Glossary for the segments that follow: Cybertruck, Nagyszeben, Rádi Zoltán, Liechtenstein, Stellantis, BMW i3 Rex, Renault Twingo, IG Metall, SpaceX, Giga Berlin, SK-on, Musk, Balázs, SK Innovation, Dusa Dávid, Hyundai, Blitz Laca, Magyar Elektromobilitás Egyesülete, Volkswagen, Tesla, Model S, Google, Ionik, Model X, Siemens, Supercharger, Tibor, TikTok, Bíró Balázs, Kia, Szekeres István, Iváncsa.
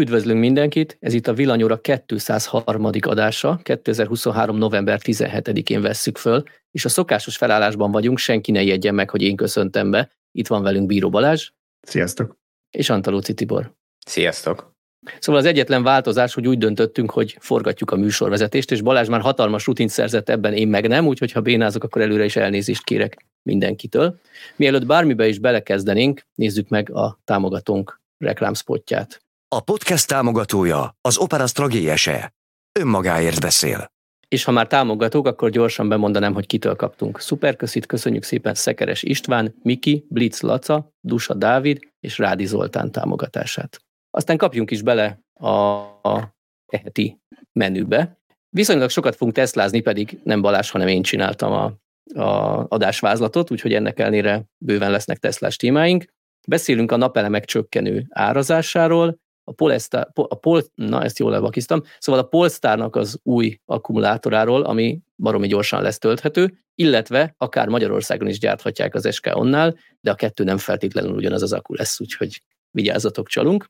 Üdvözlünk mindenkit, ez itt a Villanyóra 203. adása, 2023. november 17-én vesszük föl, és a szokásos felállásban vagyunk, senki ne ijedjen meg, hogy én köszöntem be. Itt van velünk Bíró Balázs. Sziasztok! És Antalóci Tibor. Sziasztok! Szóval az egyetlen változás, hogy úgy döntöttünk, hogy forgatjuk a műsorvezetést, és Balázs már hatalmas rutint szerzett ebben, én meg nem, úgyhogy ha bénázok, akkor előre is elnézést kérek mindenkitől. Mielőtt bármibe is belekezdenénk, nézzük meg a támogatónk reklámspotját. A podcast támogatója az Opera Stragélyese. Önmagáért beszél. És ha már támogatók, akkor gyorsan bemondanám, hogy kitől kaptunk. Szuperköszit, köszönjük szépen Szekeres István, Miki, Blitz Laca, Dusa Dávid és Rádi Zoltán támogatását. Aztán kapjunk is bele a heti menübe. Viszonylag sokat fogunk teszlázni, pedig nem Balázs, hanem én csináltam a adásvázlatot, úgyhogy ennek ellenére bőven lesznek teszlás témáink. Beszélünk a napelemek csökkenő árazásáról, a Polestarnak az új akkumulátoráról, ami baromi gyorsan lesz tölthető, illetve akár Magyarországon is gyárthatják az SK-onnál, de a kettő nem feltétlenül ugyanaz az akku lesz, úgyhogy vigyázzatok, csalunk.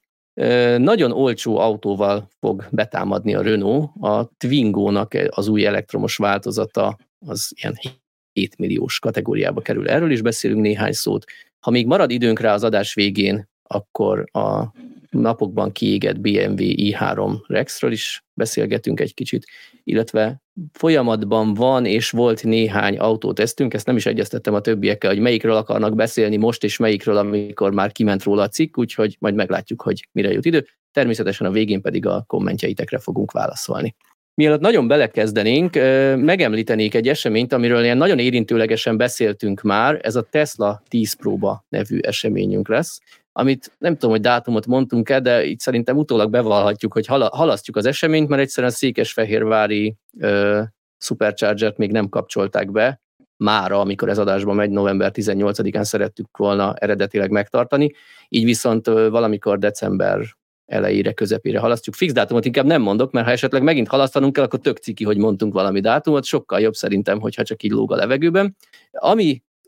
Nagyon olcsó autóval fog betámadni a Renault, a Twingónak az új elektromos változata az ilyen 7 milliós kategóriába kerül. Erről is beszélünk néhány szót. Ha még marad időnk rá az adás végén, akkor a napokban kiégett BMW i3 Rexről is beszélgetünk egy kicsit, illetve folyamatban van és volt néhány autótesztünk, ezt nem is egyeztettem a többiekkel, hogy melyikről akarnak beszélni most és melyikről, amikor már kiment róla a cikk, úgyhogy majd meglátjuk, hogy mire jut idő. Természetesen a végén pedig a kommentjeitekre fogunk válaszolni. Mielőtt nagyon belekezdenénk, megemlítenék egy eseményt, amiről ilyen nagyon érintőlegesen beszéltünk már, ez a Tesla 10 próba nevű eseményünk lesz, amit nem tudom, hogy dátumot mondtunk-e, de itt szerintem utólag bevallhatjuk, hogy halasztjuk az eseményt, mert egyszerűen a székesfehérvári Superchargert még nem kapcsolták be mára, amikor ez adásba megy, november 18-án szerettük volna eredetileg megtartani, így viszont valamikor december elejére, közepére halasztjuk. Fix dátumot inkább nem mondok, mert ha esetleg megint halasztanunk kell, akkor tök ciki, hogy mondtunk valami dátumot, sokkal jobb szerintem, hogyha csak így lóg a levegőben.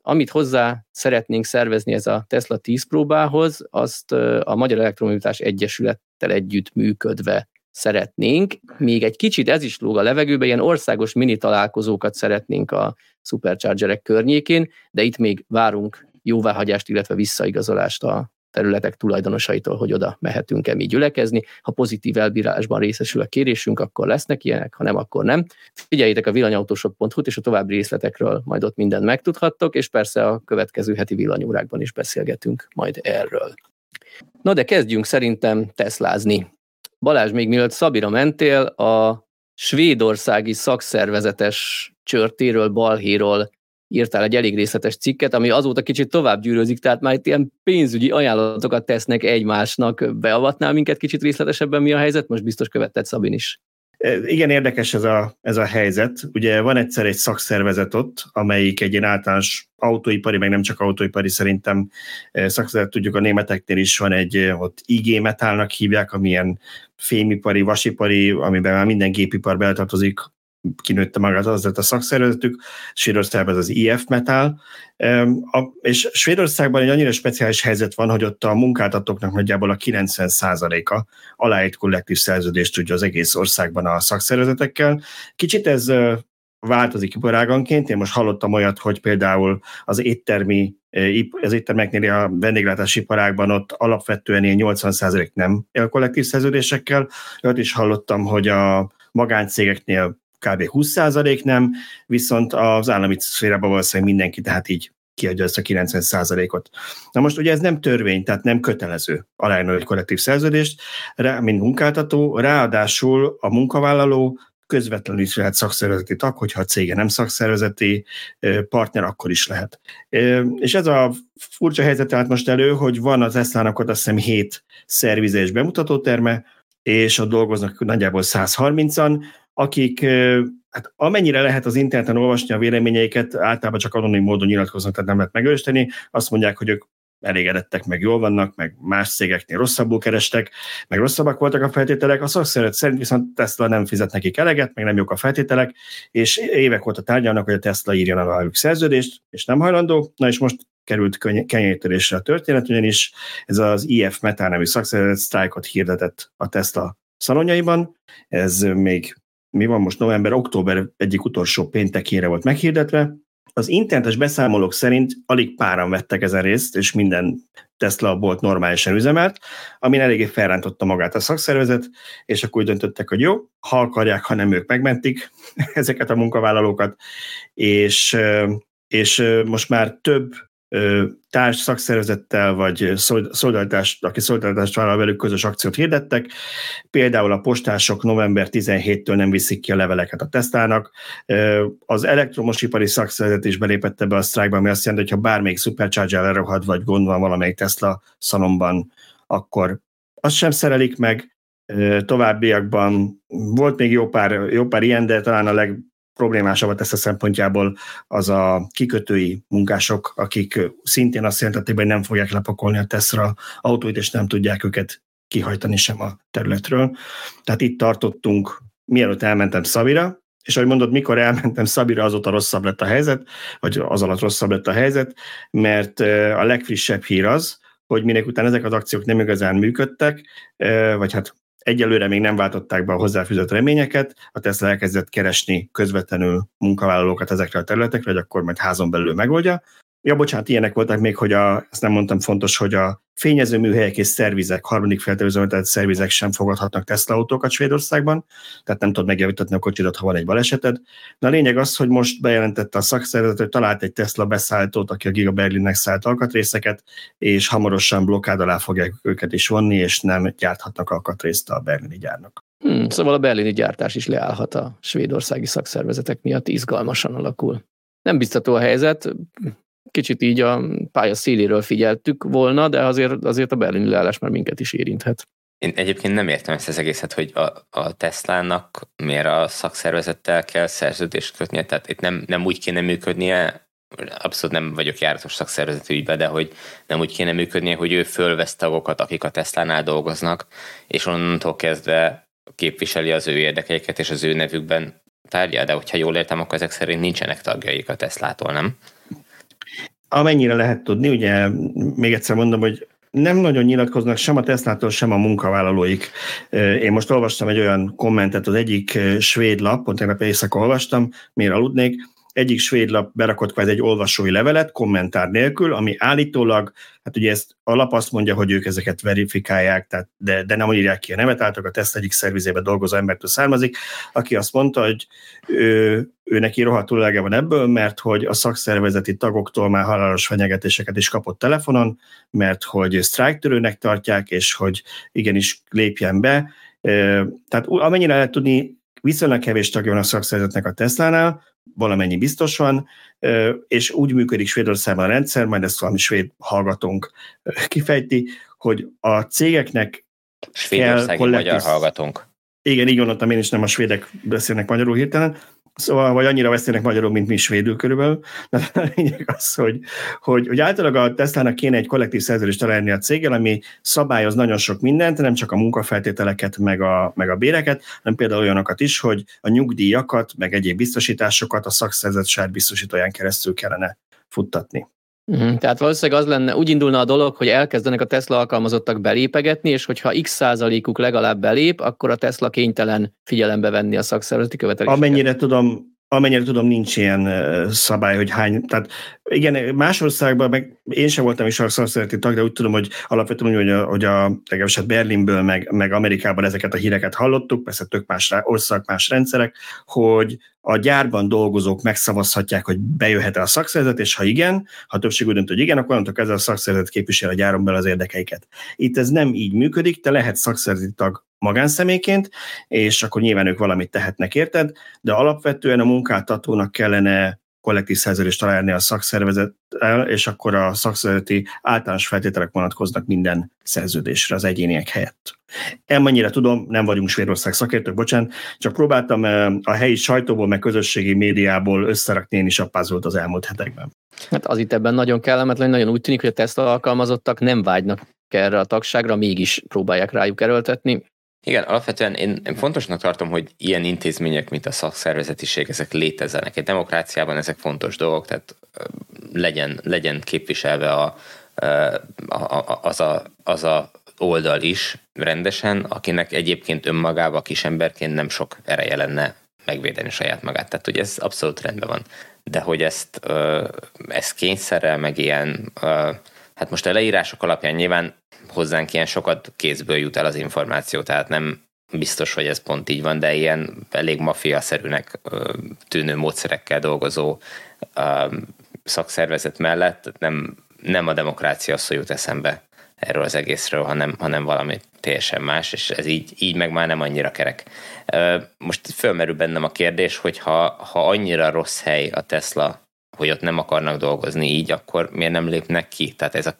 Amit hozzá szeretnénk szervezni ez a Tesla 10 próbához, azt a Magyar Elektromobilitás Egyesülettel együtt működve szeretnénk. Még egy kicsit ez is lóg a levegőbe, ilyen országos mini találkozókat szeretnénk a Superchargerek környékén, de itt még várunk jóváhagyást, illetve visszaigazolást a területek tulajdonosaitól, hogy oda mehetünk-e mi gyülekezni. Ha pozitív elbírásban részesül a kérésünk, akkor lesznek ilyenek, ha nem, akkor nem. Figyeljétek a villanyautóshop.hu-t, és a további részletekről majd ott mindent megtudhattok, és persze a következő heti villanyórákban is beszélgetünk majd erről. Na de kezdjünk szerintem teszlázni. Balázs, még mielőtt Szabira mentél, a svédországi szakszervezetes csörtéről, balhéról írtál egy elég részletes cikket, ami azóta kicsit tovább gyűrőzik, tehát már itt ilyen pénzügyi ajánlatokat tesznek egymásnak. Beavatnál minket kicsit részletesebben, mi a helyzet? Most biztos követted, Szabin is. Igen, érdekes ez a helyzet. Ugye van egyszer egy szakszervezet ott, amelyik egy ilyen általános autóipari, meg nem csak autóipari szerintem szakszervezet, tudjuk a németeknél is van egy, ott IG Metallnak hívják, amilyen fémipari, vasipari, amiben már minden gépipar beletartozik, kinőtte magát, az lett a szakszervezetük, Svédországban az IF Metall, és Svédországban egy annyira speciális helyzet van, hogy ott a munkáltatóknak nagyjából a 90%-a alá egy kollektív szerződést tudja az egész országban a szakszervezetekkel. Kicsit ez változik iparáganként, én most hallottam olyat, hogy például az éttermeknél a vendéglátási iparágban ott alapvetően ilyen 80% nem a kollektív szerződésekkel, ott is hallottam, hogy a magáncégeknél kb. 20% nem, viszont az állami szférában valószínűleg mindenki, tehát így kiadja ezt a 90%-ot. Na most ugye ez nem törvény, tehát nem kötelező aláírni egy kollektív szerződést, mint munkáltató, ráadásul a munkavállaló közvetlenül is lehet szakszervezeti tag, hogyha a cége nem szakszervezeti partner, akkor is lehet. És ez a furcsa helyzet állt most elő, hogy van az Teslának ott azt hiszem 7 szervize és bemutatóterme, és ott dolgoznak nagyjából 130-an, akik, hát amennyire lehet az interneten olvasni a véleményeiket, általában csak anonim módon nyilatkoznak, tehát nem lehet megőrösteni, azt mondják, hogy ők elégedettek, meg jól vannak, meg más cégeknél rosszabbul kerestek, meg rosszabbak voltak a feltételek, a szakszervezet szerint viszont Tesla nem fizet nekik eleget, meg nem jók a feltételek, és évek óta tárgyalnak, hogy a Tesla írjon alá velük szerződést, és nem hajlandó, na és most került kenyértörésre a történet, ugyanis ez az IF Metall nevű szakszervezet sztrájkot hirdetett a Tesla szalonjaiban. Ez még, mi van most, november-október egyik utolsó péntekére volt meghirdetve. Az internetes beszámolók szerint alig páran vettek ezen részt, és minden Tesla bolt normálisan üzemelt, amin eléggé felrántotta magát a szakszervezet, és akkor úgy döntöttek, hogy jó, ha akarják, ha nem ők megmentik ezeket a munkavállalókat, és most már több társ szakszervezettel, vagy szolidaritást, aki szolidaritást vállal velük, közös akciót hirdettek. Például a postások november 17-től nem viszik ki a leveleket a Teslának. Az elektromos ipari szakszervezet is belépett ebbe a sztrájkba, ami azt jelenti, hogy ha bármelyik Supercharger lerohad, vagy gond van valamelyik Tesla szalomban, akkor azt sem szerelik meg. Továbbiakban volt még jó pár ilyen, de talán a problémásabbat ezt a szempontjából az a kikötői munkások, akik szintén azt jelentették, hogy nem fogják lepakolni a Tesla autóit, és nem tudják őket kihajtani sem a területről. Tehát itt tartottunk, mielőtt elmentem Szabira, és ahogy mondod, mikor elmentem Szabira, azóta rosszabb lett a helyzet, vagy az alatt rosszabb lett a helyzet, mert a legfrissebb hír az, hogy minek után ezek az akciók nem igazán működtek, vagy hát egyelőre még nem váltották be a hozzáfűzött reményeket, a Tesla elkezdett keresni közvetlenül munkavállalókat ezekre a területekre, hogy akkor majd házon belül megoldja. Ja, bocsánat, ilyenek voltak még, hogy ezt nem mondtam, fontos, hogy a fényezőműhelyek és szervizek, harmadik feltevőzömetelt szervizek sem fogadhatnak Tesla autókat Svédországban, tehát nem tudod megjavítatni a kocsidat, ha van egy baleseted. De a lényeg az, hogy most bejelentette a szakszervezet, hogy talált egy Tesla beszállítót, aki a Giga Berlinnek szállt alkatrészeket, és hamarosan blokkád alá fogják őket is vonni, és nem gyárthatnak alkatrészt a berlini gyárnak. Szóval a berlini gyártás is leállhat a svédországi szakszervezetek miatt, izgalmasan alakul. Nem biztató a helyzet. Kicsit így a pálya széléről figyeltük volna, de azért a berlini leállás már minket is érinthet. Én egyébként nem értem ezt az egészet, hogy a Teslának miért a szakszervezettel kell szerződést kötnie, tehát itt nem úgy kéne működnie, abszolút nem vagyok járatos szakszervezeti ügyben, de hogy nem úgy kéne működnie, hogy ő fölvesz tagokat, akik a Teslánál dolgoznak, és onnantól kezdve képviseli az ő érdekeiket, és az ő nevükben tárgyal, de hogyha jól értem, akkor ezek szerint nincsenek tagjaik a Teslától, nem? Amennyire lehet tudni, ugye még egyszer mondom, hogy nem nagyon nyilatkoznak sem a Teslától, sem a munkavállalóik. Én most olvastam egy olyan kommentet, az egyik svéd lap, pont tegnap éjszaka olvastam, miért aludnék, egyik svéd lap berakott kvázi egy olvasói levelet, kommentár nélkül, ami állítólag, hát ugye ezt a lap azt mondja, hogy ők ezeket verifikálják, tehát, de nem írják ki a nevet, általában a Tesla egyik szervizében dolgozó embertől származik, aki azt mondta, hogy ő neki rohadtul elege van ebből, mert hogy a szakszervezeti tagoktól már halálos fenyegetéseket is kapott telefonon, mert hogy sztrájktörőnek tartják, és hogy igenis lépjen be. Tehát amennyire lehet tudni, viszonylag kevés tagja van a szakszervezetnek a Teslánál, valamennyi biztos van, és úgy működik Svédországban a rendszer, majd ezt valami svéd hallgatónk kifejti, hogy a cégeknek svédországi magyar hallgatónk. Igen, így gondoltam én is, nem a svédek beszélnek magyarul hirtelen, szóval vagy annyira beszélnek magyarul, mint mi svédül körülbelül, de a lényeg az, hogy általában a Teslának kéne egy kollektív szerződést találni a céggel, ami szabályoz nagyon sok mindent, nem csak a munkafeltételeket, meg a béreket, hanem például olyanokat is, hogy a nyugdíjakat, meg egyéb biztosításokat a szakszervezet sárbiztosítóján keresztül kellene futtatni. Tehát valószínűleg az lenne, úgy indulna a dolog, hogy elkezdenek a Tesla alkalmazottak belépegetni, és hogyha x% legalább belép, akkor a Tesla kénytelen figyelembe venni a szakszervezeti követeléseket. Amennyire tudom, nincs ilyen szabály, hogy hány, tehát igen, más országban, meg én sem voltam is a szakszervezeti tag, de úgy tudom, hogy alapvetően úgy, hogy legalábbis hát Berlinből, meg Amerikában ezeket a híreket hallottuk, persze tök más ország, más rendszerek, hogy a gyárban dolgozók megszavazhatják, hogy bejöhet-e a szakszervezet, és ha igen, ha többség úgy dönt, hogy igen, akkor onnantól kezdve a szakszervezet képvisel a gyáron belül az érdekeiket. Itt ez nem így működik, te lehet szakszervezeti tag magánszemélyként, és akkor nyilván ők valamit tehetnek, érted, de alapvetően a munkáltatónak kellene kollektív szerződést találni a szakszervezettel, és akkor a szakszervezeti általános feltételek vonatkoznak minden szerződésre az egyéniek helyett. Ennyire tudom, nem vagyunk Svédország szakértők, bocsánat, csak próbáltam a helyi sajtóból, meg közösségi médiából összerakni én is a puzzle-t az elmúlt hetekben. Hát az itt ebben nagyon kellemetlen, nagyon úgy tűnik, hogy a Tesla alkalmazottak nem vágynak erre a tagságra, mégis próbálják rájuk erőltetni. Igen, alapvetően én fontosnak tartom, hogy ilyen intézmények, mint a szakszervezetiség, ezek létezzenek. Egy demokráciában ezek fontos dolgok, tehát legyen képviselve az a oldal is rendesen, akinek egyébként önmagába kis emberként nem sok ereje lenne megvédeni saját magát. Tehát ugye ez abszolút rendben van. De hogy ezt kényszerrel, meg ilyen, hát most a leírások alapján nyilván hozzánk ilyen sokat kézből jut el az információ, tehát nem biztos, hogy ez pont így van, de ilyen elég mafiaszerűnek tűnő módszerekkel dolgozó szakszervezet mellett nem a demokrácia szó jut eszembe erről az egészről, hanem valami teljesen más, és ez így meg már nem annyira kerek. Most fölmerül bennem a kérdés, hogy ha annyira rossz hely a Tesla, hogy ott nem akarnak dolgozni így, akkor miért nem lépnek ki? Tehát ez a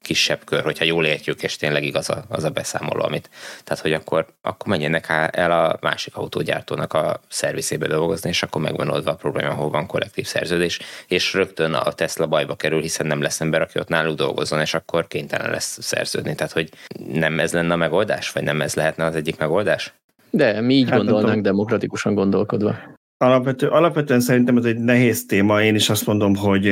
kisebb kör, hogyha jól értjük, és tényleg igaz az a beszámoló, amit. Tehát, hogy akkor menjenek el a másik autógyártónak a szervizébe dolgozni, és akkor megvan oldva a probléma, hol van kollektív szerződés, és rögtön a Tesla bajba kerül, hiszen nem lesz ember, aki ott náluk dolgozzon, és akkor kénytelen lesz szerződni. Tehát, hogy nem ez lenne a megoldás, vagy nem ez lehetne az egyik megoldás? De mi így gondolnánk demokratikusan gondolkodva. Alapvetően szerintem ez egy nehéz téma, én is azt mondom, hogy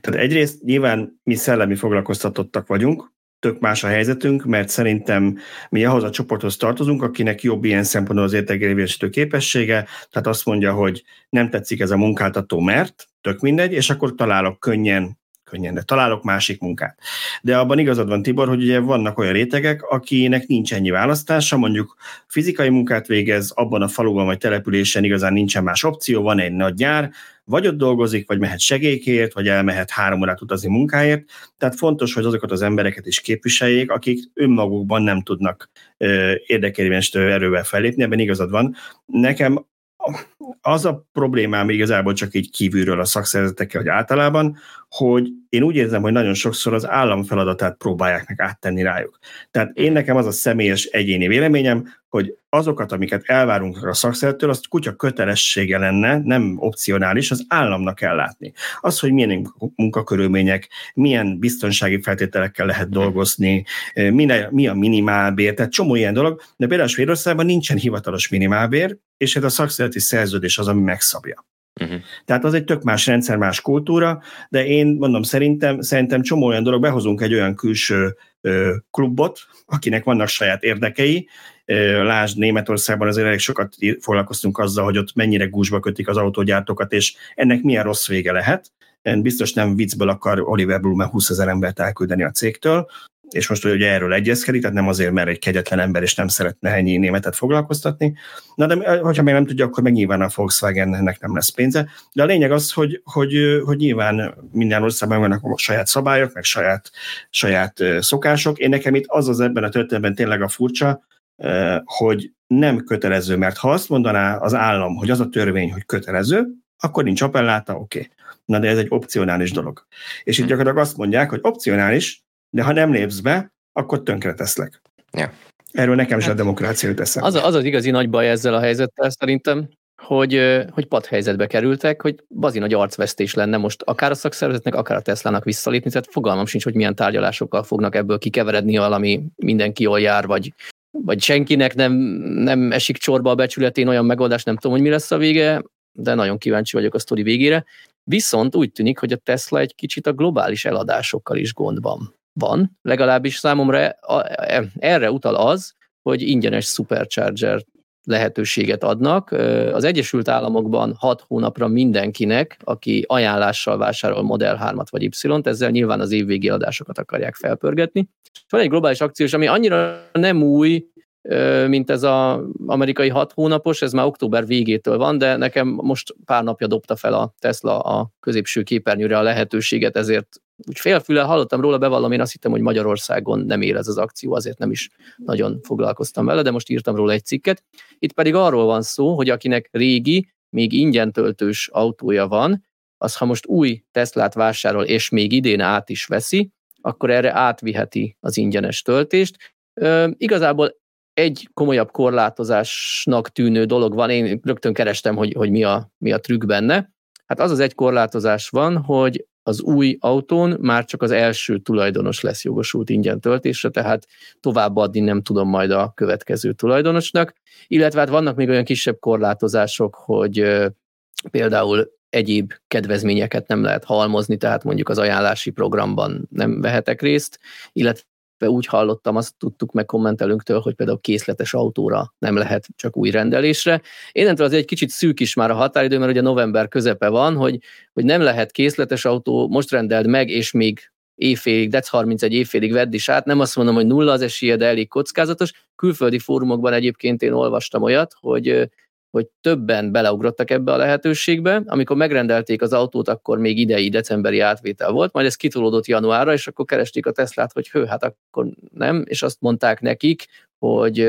tehát egyrészt nyilván mi szellemi foglalkoztatottak vagyunk, tök más a helyzetünk, mert szerintem mi ahhoz a csoporthoz tartozunk, akinek jobb ilyen szempontból az értékérvényesítő képessége, tehát azt mondja, hogy nem tetszik ez a munkáltató, mert tök mindegy, és akkor találok könnyen, de találok másik munkát. De abban igazad van, Tibor, hogy ugye vannak olyan rétegek, akinek nincs ennyi választása, mondjuk fizikai munkát végez, abban a faluban vagy településen igazán nincsen más opció, van egy nagy gyár, vagy ott dolgozik, vagy mehet segélykért, vagy elmehet 3 órát utazni munkáért. Tehát fontos, hogy azokat az embereket is képviseljék, akik önmagukban nem tudnak érdekérvényesítő erővel fellépni, ebben igazad van. Nekem az a problémám igazából csak így kívülről a szakszervezetekkel, vagy általában, hogy én úgy érzem, hogy nagyon sokszor az állam feladatát próbálják meg áttenni rájuk. Tehát nekem az a személyes egyéni véleményem, hogy azokat, amiket elvárunk a szakszervezettől, azt kutya kötelessége lenne, nem opcionális, az államnak kell látni. Az, hogy milyen munkakörülmények, milyen biztonsági feltételekkel lehet dolgozni, mi a minimálbér, tehát csomó ilyen dolog, de például Svédországban nincsen hivatalos minimálbér, és ez a szakszervezeti szerződés az, ami megszabja. Uh-huh. Tehát az egy tök más rendszer, más kultúra, de én mondom, szerintem csomó olyan dolog, behozunk egy olyan külső klubot, akinek vannak saját érdekei, lásd Németországban azért elég sokat foglalkoztunk azzal, hogy ott mennyire gúzsba kötik az autógyártókat, és ennek milyen rossz vége lehet. Én biztos nem viccből akar Oliver Blumen 20 000 embert elküldeni a cégtől, és most ugye erről egyezkedik, tehát nem azért, mert egy kegyetlen ember és nem szeretne ennyi németet foglalkoztatni. Na de hogyha még nem tudja, akkor meg nyilván a Volkswagennek nem lesz pénze. De a lényeg az, hogy nyilván minden országban vannak saját szabályok, meg saját szokások. Én nekem itt az ebben a történetben tényleg a furcsa, hogy nem kötelező, mert ha azt mondaná az állam, hogy az a törvény, hogy kötelező, akkor nincs appelláta, oké. Na de ez egy opcionális dolog. És itt gyakorlatilag azt mondják, hogy opcionális, de ha nem lépsz be, akkor tönkre teszlek. Ja. Erről nekem is a demokrácia jut eszembe. Az igazi nagy baj ezzel a helyzettel szerintem, hogy padhelyzetbe kerültek, hogy bazi nagy arcvesztés lenne most akár a szakszervezetnek, akár a Teslának visszalépni, tehát fogalmam sincs, hogy milyen tárgyalásokkal fognak ebből kikeveredni valami, mindenki jól jár, vagy senkinek nem esik csorba a becsületén, olyan megoldás, nem tudom, hogy mi lesz a vége, de nagyon kíváncsi vagyok a sztori végére. Viszont úgy tűnik, hogy a Tesla egy kicsit a globális eladásokkal is gondban van, legalábbis számomra erre utal az, hogy ingyenes supercharger lehetőséget adnak. Az Egyesült Államokban 6 hónapra mindenkinek, aki ajánlással vásárol Model 3-at vagy Y-t, ezzel nyilván az évvégi adásokat akarják felpörgetni. Van egy globális akció, ami annyira nem új, mint ez az amerikai 6 hónapos, ez már október végétől van, de nekem most pár napja dobta fel a Tesla a középső képernyőre a lehetőséget, ezért úgy félfüllel hallottam róla, bevallom, én azt hittem, hogy Magyarországon nem él ez az akció, azért nem is nagyon foglalkoztam vele, de most írtam róla egy cikket. Itt pedig arról van szó, hogy akinek régi, még ingyen töltős autója van, az ha most új Teslát vásárol, és még idén át is veszi, akkor erre átviheti az ingyenes töltést. Igazából egy komolyabb korlátozásnak tűnő dolog van, én rögtön kerestem, hogy mi a trükk benne. Hát az egy korlátozás van, hogy az új autón már csak az első tulajdonos lesz jogosult ingyen töltésre, tehát továbbadni nem tudom majd a következő tulajdonosnak, illetve hát vannak még olyan kisebb korlátozások, hogy például egyéb kedvezményeket nem lehet halmozni, tehát mondjuk az ajánlási programban nem vehetek részt, illetve úgy hallottam, azt tudtuk meg kommentelőnktől, hogy például készletes autóra nem lehet, csak új rendelésre. Innentől azért egy kicsit szűk is már a határidő, mert ugye november közepe van, hogy nem lehet készletes autó, most rendeld meg, és még évfélig, dec 31 évfélig vedd is át. Nem azt mondom, hogy nulla az esélye, de elég kockázatos. Külföldi fórumokban egyébként én olvastam olyat, hogy többen beleugrottak ebbe a lehetőségbe. Amikor megrendelték az autót, akkor még idei decemberi átvétel volt, majd ez kitolódott januárra, és akkor keresték a Teslát, hogy hát akkor nem, és azt mondták nekik, hogy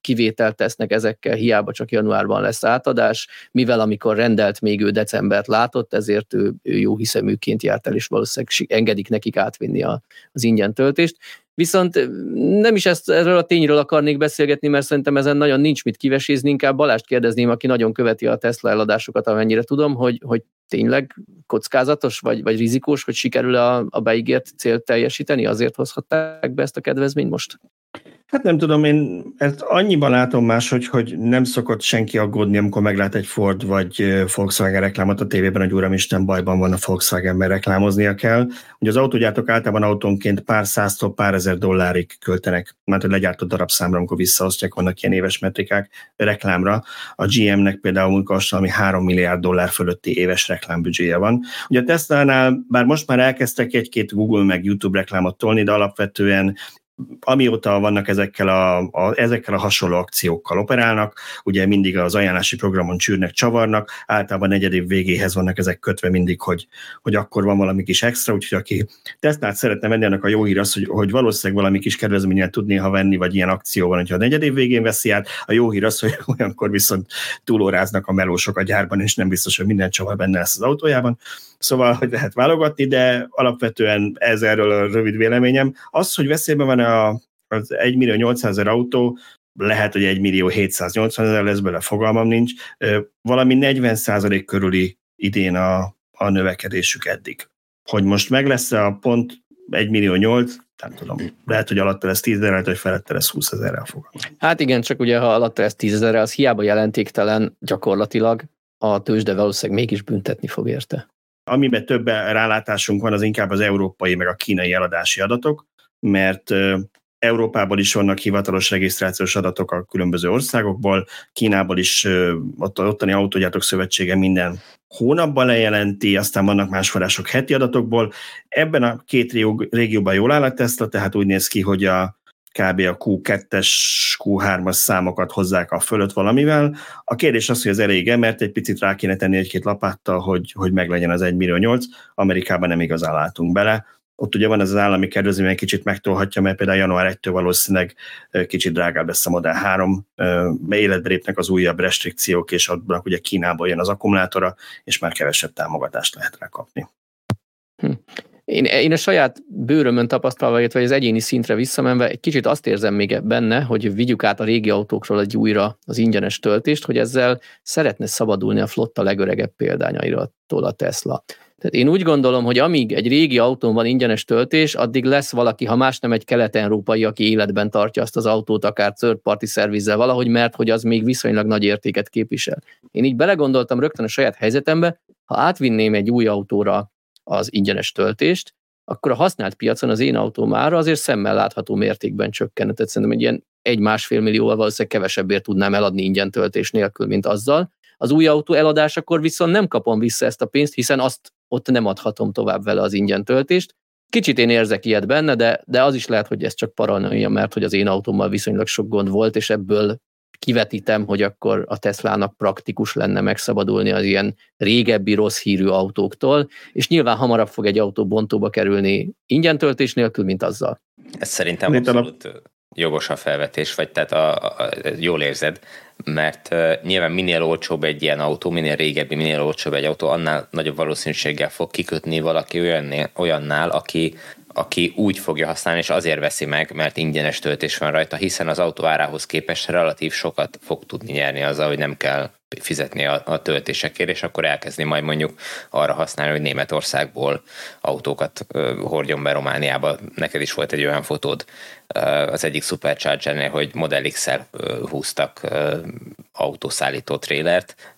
kivételt tesznek ezekkel, hiába csak januárban lesz átadás, mivel amikor rendelt, még ő decembert látott, ezért ő jó hiszeműként járt el, és valószínűleg engedik nekik átvinni az ingyen töltést. Viszont nem is erről a tényről akarnék beszélgetni, mert szerintem ezen nagyon nincs mit kivesézni, inkább Balást kérdezném, aki nagyon követi a Tesla eladásokat, amennyire tudom, hogy tényleg kockázatos vagy rizikós, hogy sikerül a beígért célt teljesíteni, azért hozhatták be ezt a kedvezményt most? Hát nem tudom, én ezt annyiban látom máshogy, hogy nem szokott senki aggódni, amikor meglát egy Ford vagy Volkswagen reklámot a tévében, hogy uramisten, bajban van a Volkswagen, mert reklámoznia kell. Ugye az autógyártók általában autónként pár száztól pár ezer dollárig költenek, mert hogy legyártott darabszámra, amikor visszaosztják, vannak ilyen éves metrikák reklámra. A GM-nek például munkásra, ami 3 milliárd dollár fölötti éves reklámbüdzséje van. Ugye a Tesla-nál bár most már elkezdtek egy-két Google meg YouTube reklámot tolni, de alapvetően amióta vannak ezekkel a hasonló akciókkal operálnak, ugye mindig az ajánlási programon csűrnek, csavarnak, általában negyed év végéhez vannak ezek kötve mindig, hogy akkor van valami kis extra, úgyhogy aki Teslát szeretne venni, annak a jó hír az, hogy valószínűleg valami kis kedvezménnyel tudné, ha venni, vagy ilyen akció van, hogyha a negyed év végén veszi át, a jó hír az, hogy olyankor viszont túlóráznak a melósok a gyárban, és nem biztos, hogy minden csavar benne lesz az autójában. Szóval, hogy lehet válogatni, de alapvetően ez erről a rövid véleményem. Az, hogy veszélyben van az 1.800.000 autó, lehet, hogy 1.780.000 lesz belőle, fogalmam nincs. Valami 40% körüli idén a növekedésük eddig. Hogy most meg lesz a pont 1.800.000, nem tudom, lehet, hogy alatta lesz 10.000, lehet, hogy felette lesz 20.000-rel fogalmam. Hát igen, csak ugye, ha alatta lesz 10.000-rel, az hiába jelentéktelen gyakorlatilag, a tőzsde valószínűleg mégis büntetni fog érte. Amiben több rálátásunk van, az inkább az európai meg a kínai eladási adatok, mert Európában is vannak hivatalos regisztrációs adatok a különböző országokból, Kínában is ottani autógyártók szövetsége minden hónapban lejelenti, aztán vannak más források heti adatokból. Ebben a két régióban jól áll a Tesla, tehát úgy néz ki, hogy kb. A Q2-es, Q3-as számokat hozzák a fölött valamivel. A kérdés az, hogy az elége, mert egy picit rá kéne tenni egy-két lapáttal, hogy meglegyen az 1.800.000. Amerikában nem igazán látunk bele. Ott ugye van ez az állami kedvezmény, kicsit megtolhatja, mert például január 1-től valószínűleg kicsit drágább lesz a Model 3, életbe lépnek az újabb restrikciók, és abban ugye Kínából jön az akkumulátora, és már kevesebb támogatást lehet rá kapni. Én a saját bőrömön tapasztalva, vagy az egyéni szintre visszamenve, egy kicsit azt érzem még benne, hogy vigyük át a régi autókról egy újra az ingyenes töltést, hogy ezzel szeretne szabadulni a flotta legöregebb példányairatól a Tesla. Tehát én úgy gondolom, hogy amíg egy régi autón van ingyenes töltés, addig lesz valaki, ha más nem egy kelet-európai, aki életben tartja azt az autót, akár third party szervizzel valahogy, mert hogy az még viszonylag nagy értéket képvisel. Én így belegondoltam rögtön a saját helyzetembe, ha átvinném egy új autóra az ingyenes töltést, akkor a használt piacon az én autóm ára azért szemmel látható mértékben csökkenne. Tehát szerintem egy ilyen 1,5 millióval valószínűleg kevesebbért tudnám eladni ingyen töltés nélkül, mint azzal. Az új autó eladásakor viszont nem kapom vissza ezt a pénzt, hiszen azt ott nem adhatom tovább vele az ingyen töltést. Kicsit én érzek ilyet benne, de az is lehet, hogy ez csak paranoia, mert hogy az én autómmal viszonylag sok gond volt, és ebből kivetítem, hogy akkor a Teslának praktikus lenne megszabadulni az ilyen régebbi rossz hírű autóktól, és nyilván hamarabb fog egy autó bontóba kerülni ingyen töltés nélkül, mint azzal. Ez szerintem abszolút jogos a felvetés, vagy tehát jól érzed, mert nyilván minél olcsóbb egy ilyen autó, minél régebbi, minél olcsóbb egy autó, annál nagyobb valószínűséggel fog kikötni valaki olyannál, aki úgy fogja használni, és azért veszi meg, mert ingyenes töltés van rajta, hiszen az autó árához képest relatív sokat fog tudni nyerni azzal, hogy nem kell fizetni a töltésekért, és akkor elkezdni majd mondjuk arra használni, hogy Németországból autókat hordjon be Romániába. Neked is volt egy olyan fotód az egyik Supercharger-nél, hogy Model X-el húztak autószállító trélert.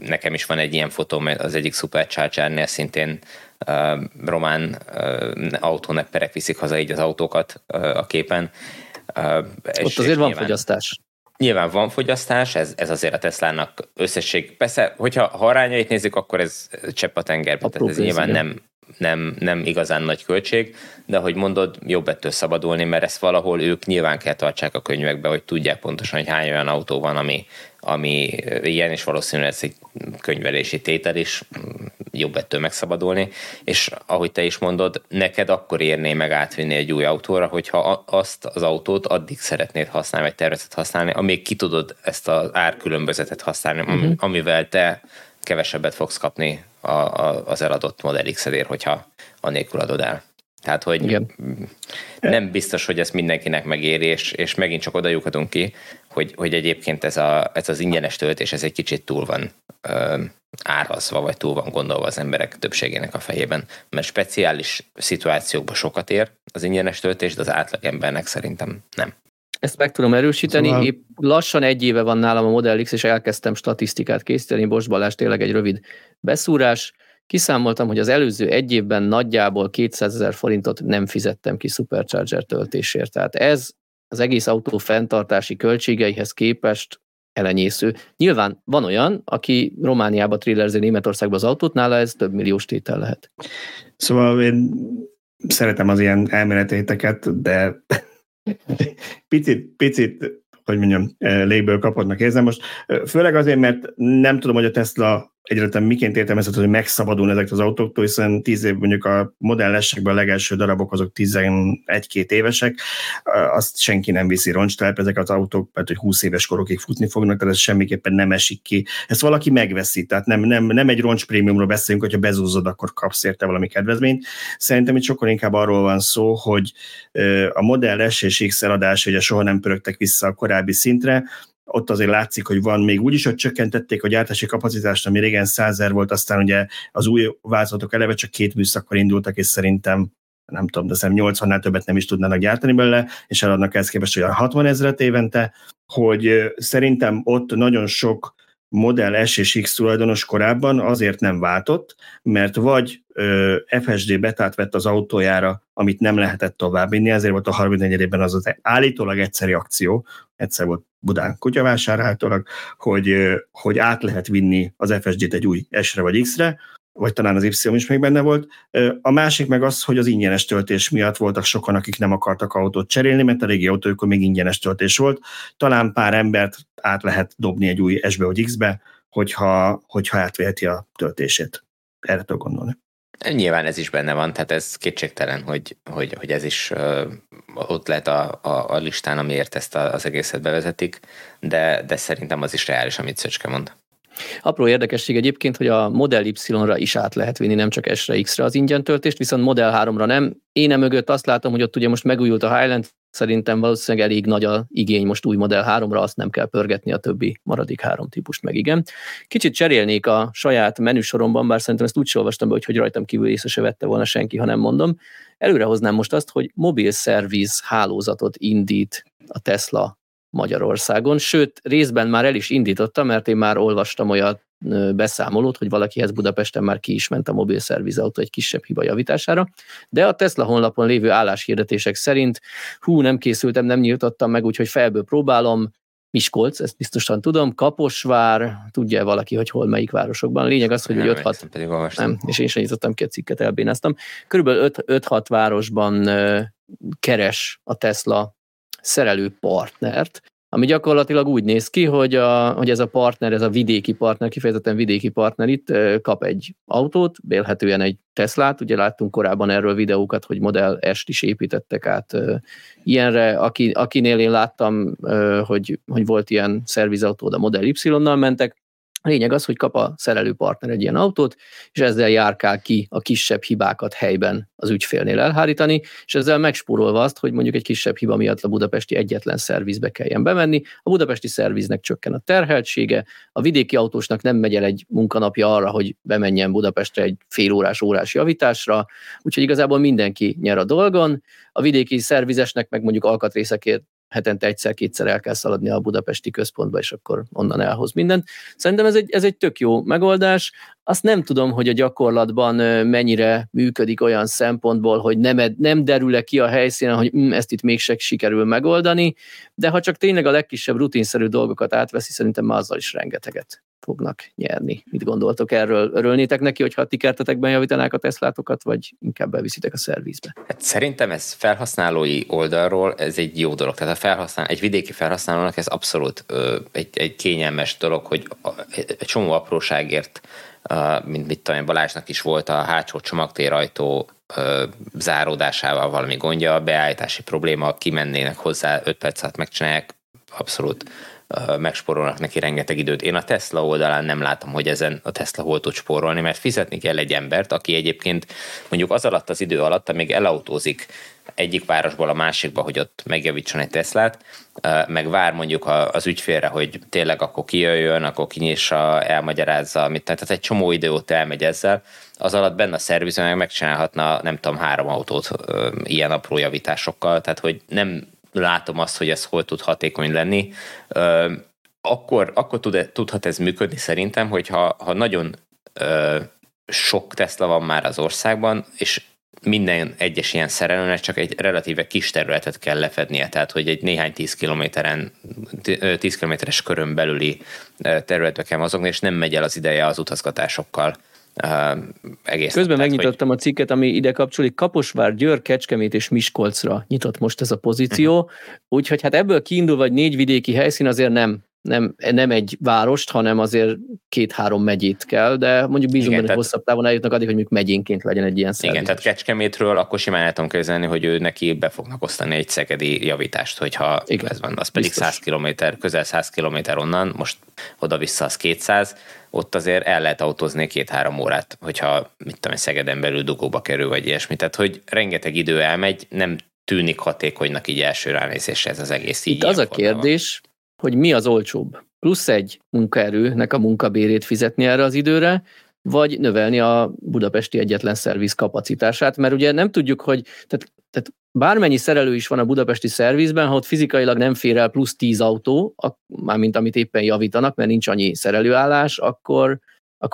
Nekem is van egy ilyen fotóm az egyik Supercharger-nél, szintén román autónepperek viszik haza így az autókat a képen. Ott azért van fogyasztás. Nyilván van fogyasztás, ez azért a Teslának összesség. Persze, hogyha arányait nézzük, akkor ez csepp a tengerbe, tehát ez nyilván nem igazán nagy költség, de ahogy mondod, jobb ettől szabadulni, mert ezt valahol ők nyilván kell tartsák a könyvekbe, hogy tudják pontosan, hogy hány olyan autó van, ami ilyen, és valószínűleg ez egy könyvelési tétel is, jobb ettől megszabadulni, és ahogy te is mondod, neked akkor érné meg átvinni egy új autóra, hogyha azt az autót addig szeretnéd használni, vagy tervezed használni, amíg ki tudod ezt az árkülönbözetet használni, amivel te kevesebbet fogsz kapni az eladott Model X-edért, hogyha anélkül adod el. Tehát, hogy nem biztos, hogy ezt mindenkinek megéri, és megint csak oda lyukadunk ki, hogy egyébként ez az ingyenes töltés, ez egy kicsit túl van árazva, vagy túl van gondolva az emberek többségének a fejében. Mert speciális szituációkban sokat ér az ingyenes töltés, de az átlagembernek szerintem nem. Ezt meg tudom erősíteni, szóval... épp lassan egy éve van nálam a Model X, és elkezdtem statisztikát készíteni, Bocs Balázs, tényleg egy rövid beszúrás. Kiszámoltam, hogy az előző egy évben nagyjából 200 000 forintot nem fizettem ki Supercharger töltésért. Tehát ez az egész autó fenntartási költségeihez képest elenyésző. Nyilván van olyan, aki Romániába trélerzi Németországba az autót, nála ez több milliós tétel lehet. Szóval én szeretem az ilyen elméletéteket, de picit, hogy mondjam, légből kapottnak érzem most. Főleg azért, mert nem tudom, hogy a Tesla egyáltalán miként értelmezhető, hogy megszabadulni ezeket az autóktól, hiszen 10 év mondjuk a Model S-ekben a legelső darabok azok 11-2 évesek, azt senki nem viszi roncstelepre, ezek az autók, mert hogy 20 éves korokig futni fognak, tehát ez semmiképpen nem esik ki. Ezt valaki megveszi, tehát nem egy roncsprémiumról beszélünk, hogyha bezúzzod, akkor kapsz érte valami kedvezményt. Szerintem itt sokkal inkább arról van szó, hogy a Model S és X eladás, ugye soha nem pörögtek vissza a korábbi szintre, ott azért látszik, hogy van még úgyis, hogy csökkentették a gyártási kapacitást, ami régen 100 000 volt, aztán ugye az új változatok eleve csak 2 műszakkal indultak, és szerintem, nem tudom, de szerintem 80-nál többet nem is tudnának gyártani belőle, és eladnak ezt képest olyan 60 000 évente, hogy szerintem ott nagyon sok Model S és X tulajdonos korábban azért nem váltott, mert vagy FSD betát vett az autójára, amit nem lehetett továbbvinni, ezért volt a 34-ben az az állítólag egyszeri akció, egyszer volt Budán kutyavásár állítólag, hogy át lehet vinni az FSD-t egy új S-re vagy X-re, vagy talán az Y is még benne volt. A másik meg az, hogy az ingyenes töltés miatt voltak sokan, akik nem akartak autót cserélni, mert a régi autójukon még ingyenes töltés volt. Talán pár embert át lehet dobni egy új S-be vagy X-be, hogyha átveheti a töltését. Erre tudok gondolni. Nyilván ez is benne van, tehát ez kétségtelen, hogy ez is ott lehet a listán, amiért ezt az egészet bevezetik, de szerintem az is reális, amit Szöcske mond. Apró érdekesség egyébként, hogy a Model Y-ra is át lehet vinni, nem csak S-re, X-re az ingyen töltést, viszont Model 3-ra nem. Én emögött azt látom, hogy ott ugye most megújult a Highland, szerintem valószínűleg elég nagy a igény most új Model 3-ra, azt nem kell pörgetni, a többi maradik 3 típust meg igen. Kicsit cserélnék a saját menüsoromban, bár szerintem ezt úgy sem olvastam be, hogy rajtam kívül észre se vette volna senki, ha nem mondom. Előrehoznám most azt, hogy mobil szerviz hálózatot indít a Tesla Magyarországon, sőt, részben már el is indította, mert én már olvastam olyan beszámolót, hogy valakihez Budapesten már ki is ment a mobil szervizautó egy kisebb hiba javítására, de a Tesla honlapon lévő álláshirdetések szerint nem készültem, nem nyitottam meg, úgyhogy felből próbálom, Miskolc, ezt biztosan tudom, Kaposvár, tudja valaki, hogy hol melyik városokban. Lényeg az, hogy 5-6, és én sem nyitottam ki a cikket, elbénáztam. Körülbelül 5-6 városban keres a Tesla szerelő partnert, ami gyakorlatilag úgy néz ki, hogy, hogy ez a partner, ez a vidéki partner, kifejezetten vidéki partner itt kap egy autót, vélhetően egy Teslát, ugye láttunk korábban erről videókat, hogy Model S-t is építettek át ilyenre, akinél én láttam, hogy volt ilyen szervizautó, a Model Y-nal mentek, A lényeg az, hogy kap a szerelőpartner egy ilyen autót, és ezzel járkál ki a kisebb hibákat helyben az ügyfélnél elhárítani, és ezzel megspórolva azt, hogy mondjuk egy kisebb hiba miatt a budapesti egyetlen szervizbe kelljen bemenni. A budapesti szerviznek csökken a terheltsége, a vidéki autósnak nem megy el egy munkanapja arra, hogy bemenjen Budapestre egy félórás-órás javításra, úgyhogy igazából mindenki nyer a dolgon. A vidéki szervizesnek meg mondjuk alkatrészekért hetente egyszer-kétszer el kell szaladni a budapesti központba, és akkor onnan elhoz mindent. Szerintem ez egy tök jó megoldás. Azt nem tudom, hogy a gyakorlatban mennyire működik olyan szempontból, hogy nem derül-e ki a helyszínen, hogy ezt itt mégsem sikerül megoldani, de ha csak tényleg a legkisebb rutinszerű dolgokat átveszi, szerintem már azzal is rengeteget fognak nyerni. Mit gondoltok erről? Örülnétek neki, hogyha a ti kertetekben javítanák a Teslátokat, vagy inkább beviszitek a szervizbe? Hát szerintem ez felhasználói oldalról ez egy jó dolog. Tehát egy vidéki felhasználónak ez abszolút egy kényelmes dolog, hogy egy csomó apróságért, mint mit tudom, Balázsnak is volt a hátsó csomagtérajtó záródásával valami gondja, beállítási probléma, kimennének hozzá 5 perc alatt megcsinálják, abszolút megspórolnak neki rengeteg időt. Én a Tesla oldalán nem látom, hogy ezen a Tesla hol tud spórolni, mert fizetni kell egy embert, aki egyébként mondjuk az alatt az idő alatt, amíg elautózik egyik városból a másikba, hogy ott megjavítson egy Teslát, meg vár mondjuk az ügyfélre, hogy tényleg akkor kijöjjön, akkor kinyissa, elmagyarázza, mit, tehát egy csomó időt elmegy ezzel, az alatt benne a szervizben meg megcsinálhatna nem tudom 3 autót ilyen apró javításokkal, tehát hogy nem látom azt, hogy ez hol tud hatékony lenni, akkor tudhat ez működni szerintem, hogyha nagyon sok Tesla van már az országban, és minden egyes ilyen szerelőnek csak egy relatíve kis területet kell lefednie, tehát hogy egy néhány 10 kilométeres körön belüli területbe kell mozogni, és nem megy el az ideje az utazgatásokkal. Közben megnyitottam a cikket, ami ide kapcsolódik. Kaposvár, Győr, Kecskemét és Miskolcra nyitott most ez a pozíció, úgyhogy hát ebből kiindul, vagy 4 vidéki helyszín azért nem egy várost, hanem azért 2-3 megyét kell, de mondjuk bízunk, hogy hosszabb távon eljutnak addig, hogy mondjuk megyénként legyen egy ilyen szervizet. Igen, tehát Kecskemétről akkor simán el tudom képzelni, hogy ő neki be fognak osztani egy szegedi javítást, hogyha igen, ez van, az pedig biztos. 100 kilométer, közel 100 kilométer onnan, most oda-vissza az 200, ott azért el lehet autózni 2-3 órát, hogyha mit tudom, Szegeden belül dugóba kerül, vagy ilyesmi. Tehát, hogy rengeteg idő elmegy, nem tűnik hatékonynak így első ránézésre ez az egész. Így itt az a kérdés, hogy mi az olcsóbb? Plusz egy munkaerőnek a munkabérét fizetni erre az időre, vagy növelni a budapesti egyetlen szerviz kapacitását, mert ugye nem tudjuk, hogy tehát bármennyi szerelő is van a budapesti szervizben, ha ott fizikailag nem fér el plusz 10 autó, mármint amit éppen javítanak, mert nincs annyi szerelőállás, akkor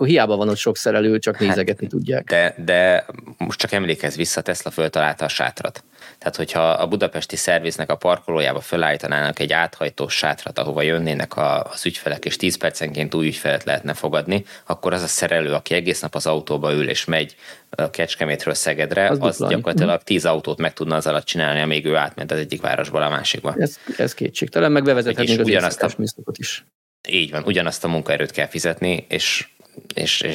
hiába van ott sok szerelő, csak nézegetni tudják. De most csak emlékezz vissza, Tesla föltalálta a sátrat. Tehát, hogyha a budapesti szerviznek a parkolójába fölállítanának egy áthajtós sátrat, ahova jönnének az ügyfelek, és 10 percenként új ügyfelet lehetne fogadni, akkor az a szerelő, aki egész nap az autóba ül és megy Kecskemétről Szegedre, az gyakorlatilag 10 autót meg tudna az alatt csinálni, amíg ő átment az egyik városból a másikba. Ez kétségtelen, meg bevezethetnénk az éjszakás műszakot is. Így van, ugyanazt a munkaerőt kell fizetni, és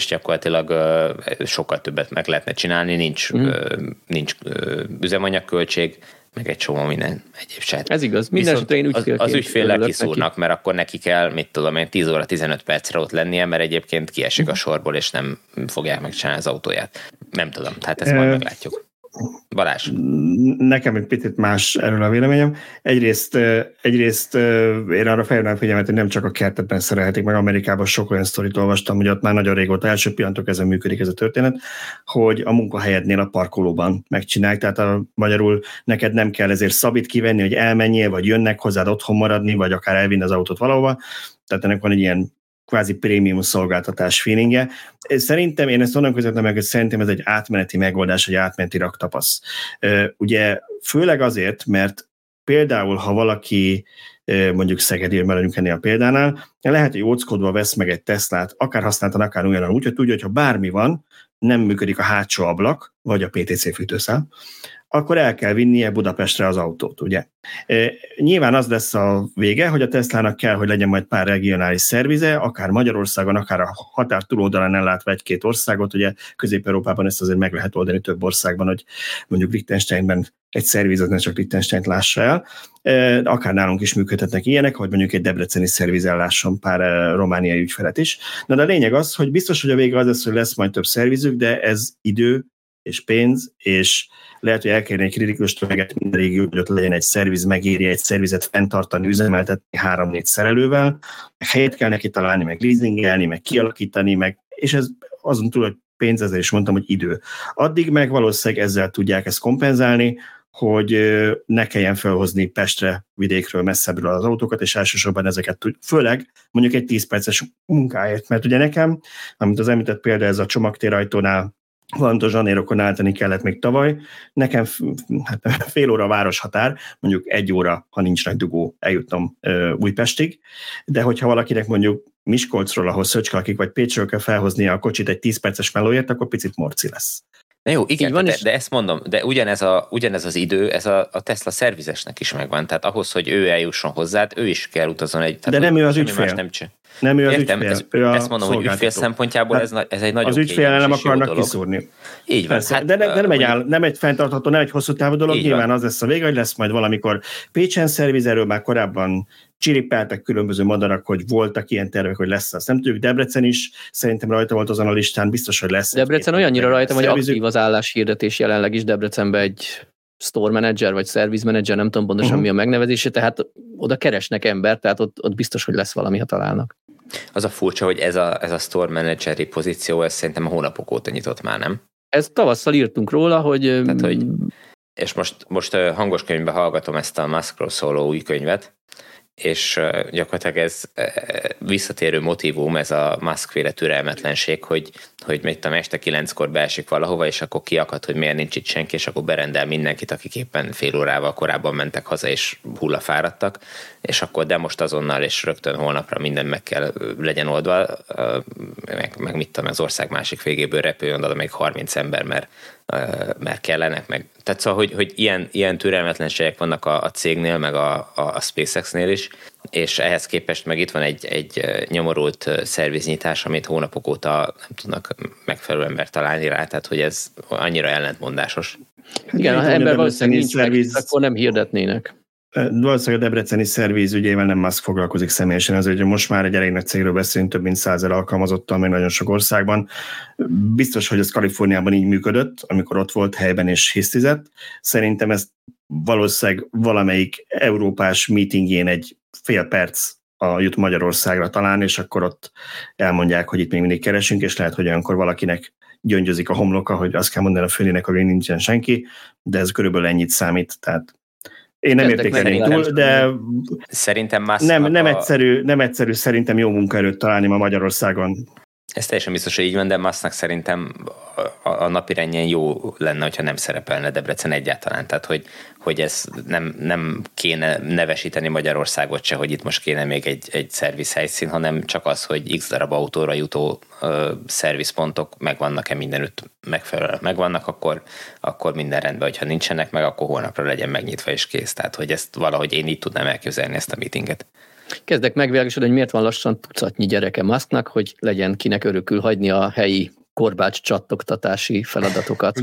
gyakorlatilag sokkal többet meg lehetne csinálni, nincs üzemanyagköltség, meg egy csomó minden egyéb csinálni. Ez igaz, mindenesetre én ügyfélként az ügyféllel kiszúrnak, mert akkor neki kell, mit tudom én, 10 óra 15 percre ott lennie, mert egyébként kiesik a sorból, és nem fogják megcsinálni az autóját. Nem tudom, tehát ezt majd meglátjuk. Balázs? Nekem egy picit más erről a véleményem. Egyrészt én arra felhívnám figyelmet, hogy nem csak a kertetben szerelhetik meg, Amerikában sok olyan sztorit olvastam, hogy ott már nagyon régóta első pillanatok ezen működik ez a történet, hogy a munkahelyednél a parkolóban megcsinálják, tehát magyarul neked nem kell ezért szabit kivenni, hogy elmenjél, vagy jönnek hozzád otthon maradni, vagy akár elvinni az autót valahova, tehát ennek van egy ilyen kvázi prémium szolgáltatás feelingje. Szerintem, én ezt onnan közvetem meg, hogy szerintem ez egy átmeneti megoldás, egy átmeneti raktapasz. Ugye főleg azért, mert például, ha valaki mondjuk Szegedért, maradjunk ennél a példánál, lehet, hogy óckodva vesz meg egy Teslát, akár használtan, akár olyan, úgy, hogy tudja, hogy ha bármi van, nem működik a hátsó ablak, vagy a PTC fűtőszál, akkor el kell vinnie Budapestre az autót, ugye? Nyilván az lesz a vége, hogy a Teslának kell, hogy legyen majd pár regionális szervize, akár Magyarországon, akár a határ túloldalán ellátva 1-2 országot, ugye Közép-Európában ezt azért meg lehet oldani több országban, hogy mondjuk Liechtensteinben egy szervizet ne csak Liechtensteint lássa el. Akár nálunk is működhetnek ilyenek, vagy mondjuk egy debreceni szervizel lásson pár romániai ügyfelet is. Na de a lényeg az, hogy biztos, hogy a vége az lesz, hogy lesz majd több szervizük, de ez idő és pénz, és lehet, hogy elkérni egy kritikus tömeget minden régióban, hogy legyen egy szerviz, megéri egy szervizet fenntartani, üzemeltetni 3-4 szerelővel, meg helyet kell neki találni, meg leasingelni, meg kialakítani, meg, és ez azon túl, hogy pénz, ezzel is mondtam, hogy idő. Addig meg valószínűleg ezzel tudják ezt kompenzálni, hogy ne kelljen felhozni Pestre, vidékről, messzebbről az autókat, és elsősorban ezeket tud, főleg mondjuk egy 10 perces munkáért, mert ugye nekem, amit az említett példa, ez a csomagtérajtónál, valamint zsanérokon állítani kellett még tavaly, nekem fél óra városhatár, mondjuk 1 óra, ha nincs nagy dugó, eljuttam Újpestig, de hogyha valakinek mondjuk Miskolcról, ahol Szöcskakig vagy Pécsről kell felhoznia a kocsit egy 10 perces melóért, akkor picit morci lesz. Na jó, igen, de ezt mondom, de ugyanez az idő, ez a Tesla szervizesnek is megvan, tehát ahhoz, hogy ő eljusson hozzád, ő is kell utazon egy... De nem ő az ügyfél. Nem ő az ügyfél. Ezt mondom, hogy ügyfél szempontjából ez egy nagyon... Az ügyfél nem akarnak kiszúrni. Így van. Hát, de nem egy fenntartható, nem egy hosszú távú dolog, nyilván az lesz a vége, hogy lesz majd valamikor Pécsen szerviz, erről már korábban csiripeltek különböző madarak, hogy voltak ilyen tervek, hogy lesz azt. Nem tudjuk, Debrecen is szerintem rajta volt azon a listán, biztos, hogy lesz. Debrecen olyannyira rajta, hogy aktív az álláshirdetés jelenleg is Debrecenben egy store manager vagy service manager, nem tudom pontosan mi a megnevezése, tehát oda keresnek embert, tehát ott biztos, hogy lesz valami, ha találnak. Az a furcsa, hogy ez a store manageri pozíció, ez szerintem a hónapok óta nyitott már, nem? Ez tavasszal írtunk róla, hogy... Tehát, hogy és most hangos könyvben hallgatom ezt a Muskról szóló új könyvet, és gyakorlatilag ez visszatérő motívum, ez a Musk-féle türelmetlenség, hogy még a este 9-kor beesik valahova, és akkor kiakad, hogy miért nincs itt senki, és akkor berendel mindenkit, akik éppen fél órával korábban mentek haza, és hullafáradtak, és akkor de most azonnal, és rögtön holnapra minden meg kell legyen oldva, meg mit tudom, az ország másik végéből repüljön, de még 30 ember, mert kellenek meg. Tehát szóval, hogy ilyen türelmetlenségek vannak a cégnél, meg a SpaceX-nél is, és ehhez képest meg itt van egy nyomorult szerviznyitás, amit hónapok óta nem tudnak megfelelő embert találni rá, tehát hogy ez annyira ellentmondásos. Igen, ha ember valószínűleg nincs szerviz, meg, akkor nem hirdetnének. Valószínűleg a debreceni szerviz ügyével nem Musk foglalkozik személyesen, azért, hogy most már egy elég nagy cégről beszélünk, több mint 100 alkalmazottal, még nagyon sok országban. Biztos, hogy ez Kaliforniában így működött, amikor ott volt helyben és hisztizett. Szerintem ezt valószínűleg valamelyik európás meetingjén egy fél perc jut Magyarországra talán, és akkor ott elmondják, hogy itt még mindig keresünk, és lehet, hogy olyankor valakinek gyöngyözik a homloka, hogy azt kell mondani a főnének, hogy nincsen senki, de ez körülbelül ennyit számít, tehát én nem értékelni túl, de szerintem nem egyszerű szerintem jó munkaerőt találni ma Magyarországon. Ez teljesen biztos, hogy így van, de Musknak szerintem a napirendjén jó lenne, hogyha nem szerepelne Debrecen egyáltalán. Tehát, hogy ez nem kéne nevesíteni Magyarországot se, hogy itt most kéne még egy szervizhelyszín, hanem csak az, hogy x darab autóra jutó szervizpontok megvannak-e mindenütt megfelelően. Megvannak, akkor minden rendben, hogyha nincsenek meg, akkor holnapra legyen megnyitva és kész. Tehát, hogy ezt valahogy én így tudnám elképzelni ezt a meetinget. Kezdek megvilágosodni, hogy miért van lassan tucatnyi gyereke Musknak, hogy legyen kinek örökül hagyni a helyi korbács csattogtatási feladatokat,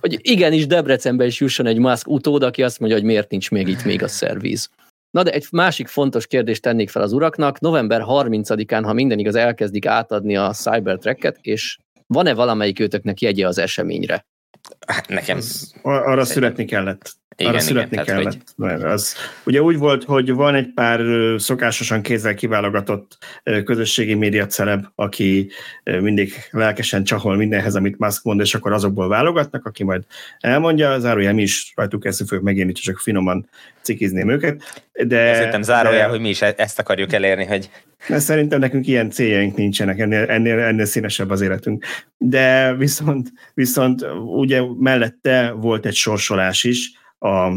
hogy igenis Debrecenbe is jusson egy Musk utód, aki azt mondja, hogy miért nincs még itt még a szerviz. Na de egy másik fontos kérdést tennék fel az uraknak. November 30-án, ha minden igaz, elkezdik átadni a Cybertrucket, és van-e valamelyik őtöknek jegye az eseményre? Nekem. Arra születni kellett. Igen, az, ugye úgy volt, hogy van egy pár szokásosan kézzel kiválogatott közösségi média celeb, aki mindig lelkesen csahol mindenhez, amit Musk mond, és akkor azokból válogatnak, aki majd elmondja, zárójel, mi is rajtuk ezt fogjuk megérni, csak finoman cikizném őket. De szerintem zárójel, hogy mi is ezt akarjuk elérni, hogy... Szerintem nekünk ilyen céljaink nincsenek, ennél színesebb az életünk. De viszont ugye mellette volt egy sorsolás is, a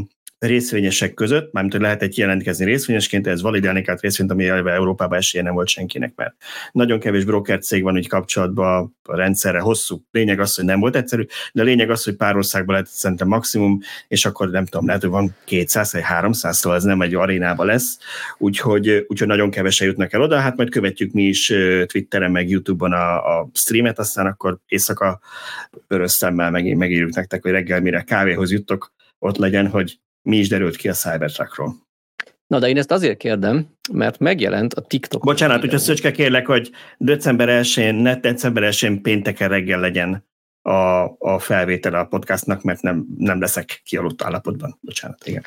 részvényesek között, mármint, hogy lehet egy jelentkezni részvényesként, ez validálni kell részvényt, ami Európában esélye nem volt senkinek, mert nagyon kevés brokercég van úgy kapcsolatban a rendszerre hosszú. Lényeg az, hogy nem volt egyszerű, de a lényeg az, hogy pár országban lehet szerintem maximum, és akkor nem tudom, lehet, hogy van 200 vagy 300, szóval ez nem egy arénában lesz, úgyhogy nagyon kevesen jutnak el oda, hát majd követjük mi is Twitteren, meg YouTube-on a streamet, aztán akkor éjszaka örös szemmel megírjuk nektek, hogy reggel mire kávéhoz juttok, ott legyen, hogy mi is derült ki a Cybertruckról. Na, de én ezt azért kérdem, mert megjelent a TikTok. Bocsánat, úgyhogy Szöcske, kérlek, hogy december 1-én pénteken reggel legyen a felvétel a podcastnak, mert nem leszek kialudt állapotban. Bocsánat, igen.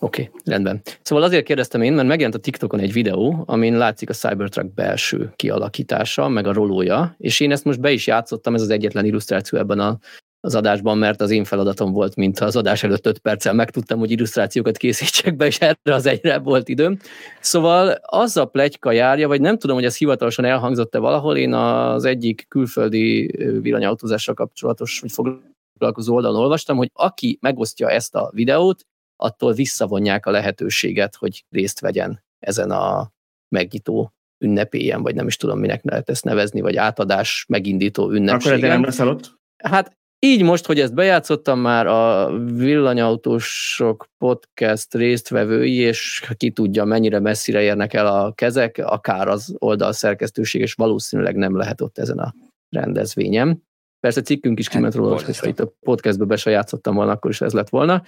Oké, rendben. Szóval azért kérdeztem én, mert megjelent a TikTokon egy videó, amin látszik a Cybertruck belső kialakítása, meg a rolója, és én ezt most be is játszottam, ez az egyetlen illusztráció ebben az adásban, mert az én feladatom volt, mint az adás előtt 5 perccel megtudtam, hogy illusztrációkat készítsek be, és erre az egyre volt időm. Szóval az a pletyka járja, vagy nem tudom, hogy ez hivatalosan elhangzott-e valahol, én az egyik külföldi villanyautózással kapcsolatos, vagy foglalkozó oldalon olvastam, hogy aki megosztja ezt a videót, attól visszavonják a lehetőséget, hogy részt vegyen ezen a megnyitó ünnepélyen, vagy nem is tudom, minek lehet ezt nevezni, vagy átadás megindító ünnepségen. Akkor ezért nem leszel ott? Hát így most, hogy ezt bejátszottam már a Villanyautósok podcast résztvevői, és ki tudja, mennyire messzire érnek el a kezek, akár az oldalszerkesztőség, és valószínűleg nem lehet ott ezen a rendezvényem. Persze cikkünk is kiment róla, hogyha itt a podcastbe be se játszottam volna, akkor is ez lett volna.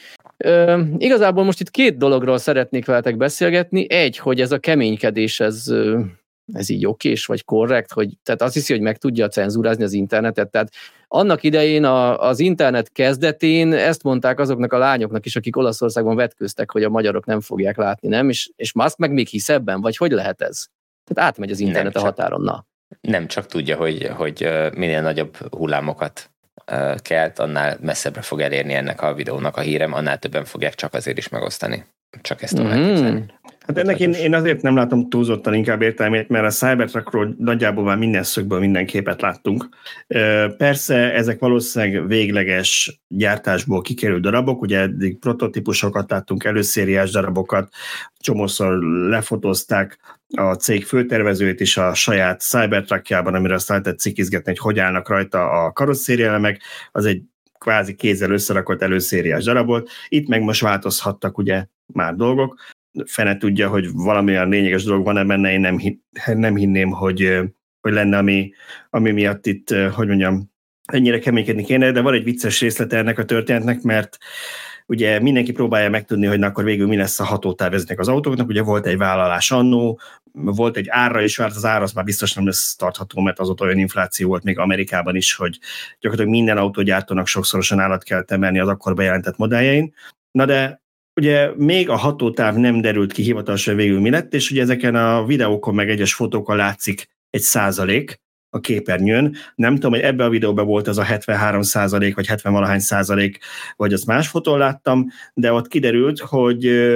Igazából most itt 2 dologról szeretnék veletek beszélgetni. Egy, hogy ez a keménykedés, ez így okés, vagy korrekt, hogy tehát azt hiszi, hogy meg tudja cenzúrázni az internetet. Tehát annak idején az internet kezdetén ezt mondták azoknak a lányoknak is, akik Olaszországban vetkőztek, hogy a magyarok nem fogják látni, nem? És Musk meg még hisz ebben, vagy hogy lehet ez? Tehát átmegy az internet a határon, na. Nem csak tudja, hogy minél nagyobb hullámokat kelt, annál messzebbre fog elérni ennek a videónak a hírem, annál többen fogják csak azért is megosztani. Csak ezt tudom elképzelni. Hát ennek én azért nem látom túlzottan inkább értelmét, mert a Cybertruckról nagyjából már minden szögből minden képet láttunk. Persze ezek valószínűleg végleges gyártásból kikerült darabok, ugye eddig prototípusokat láttunk, előszériás darabokat, csomószor lefotózták a cég főtervezőjét is a saját Cybertruckjában, amire azt lehetett cikizgetni, hogy állnak rajta a karosszérielemek, az egy kvázi kézzel összerakott előszériás darab volt. Itt meg most változhattak ugye már dolgok. Fene tudja, hogy valamilyen lényeges dolog van-e benne, én nem hinném, hogy lenne, ami miatt itt, hogy mondjam, ennyire keménykedni kéne, de van egy vicces részlete ennek a történetnek, mert ugye mindenki próbálja megtudni, hogy na, akkor végül mi lesz a hatótáv ezeknek az autóknak, ugye volt egy vállalás annó, volt egy árra is, hát az ár az már biztos nem lesz tartható, mert azóta olyan infláció volt még Amerikában is, hogy gyakorlatilag minden autógyártónak sokszorosan állat kellett emelni az akkor bejelentett modelljein. Na de ugye még a hatótáv nem derült ki hivatalosan végül mi lett, és ugye ezeken a videókon meg egyes fotókon látszik egy 1% a képernyőn. Nem tudom, hogy ebben a videóban volt az a 73% vagy 70-valahány%, vagy azt más fotón láttam, de ott kiderült, hogy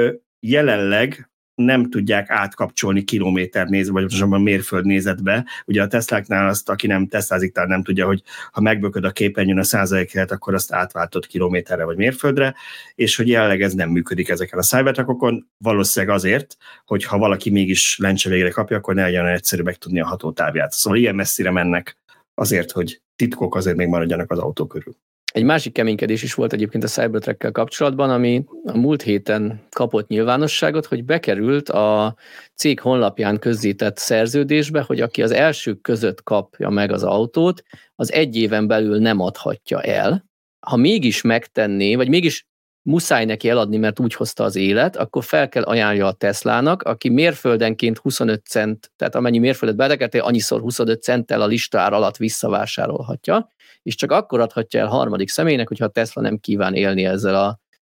jelenleg nem tudják átkapcsolni kilométernézet, vagy pontosabban mérföldnézetbe. Ugye a Tesláknál azt, aki nem teszlázik, tehát nem tudja, hogy ha megbököd a képernyőn a 100%-et, akkor azt átváltott kilométerre vagy mérföldre, és hogy jelenleg ez nem működik ezeken a Cybertruckokon, valószínűleg azért, hogy ha valaki mégis lencse végre kapja, akkor ne legyen egyszerű megtudni a hatótávját. Szóval ilyen messzire mennek azért, hogy titkok azért még maradjanak az autó körül. Egy másik keménykedés is volt egyébként a Cybertruckkel kapcsolatban, ami a múlt héten kapott nyilvánosságot, hogy bekerült a cég honlapján közzétett szerződésbe, hogy aki az elsők között kapja meg az autót, az 1 éven belül nem adhatja el. Ha mégis megtenné, vagy mégis muszáj neki eladni, mert úgy hozta az élet, akkor fel kell ajánlja a Teslának, aki mérföldenként 25 cent, tehát amennyi mérföldet betekertél, annyiszor 25 centtel a listár alatt visszavásárolhatja, és csak akkor adhatja el harmadik személynek, hogyha a Tesla nem kíván élni ezzel az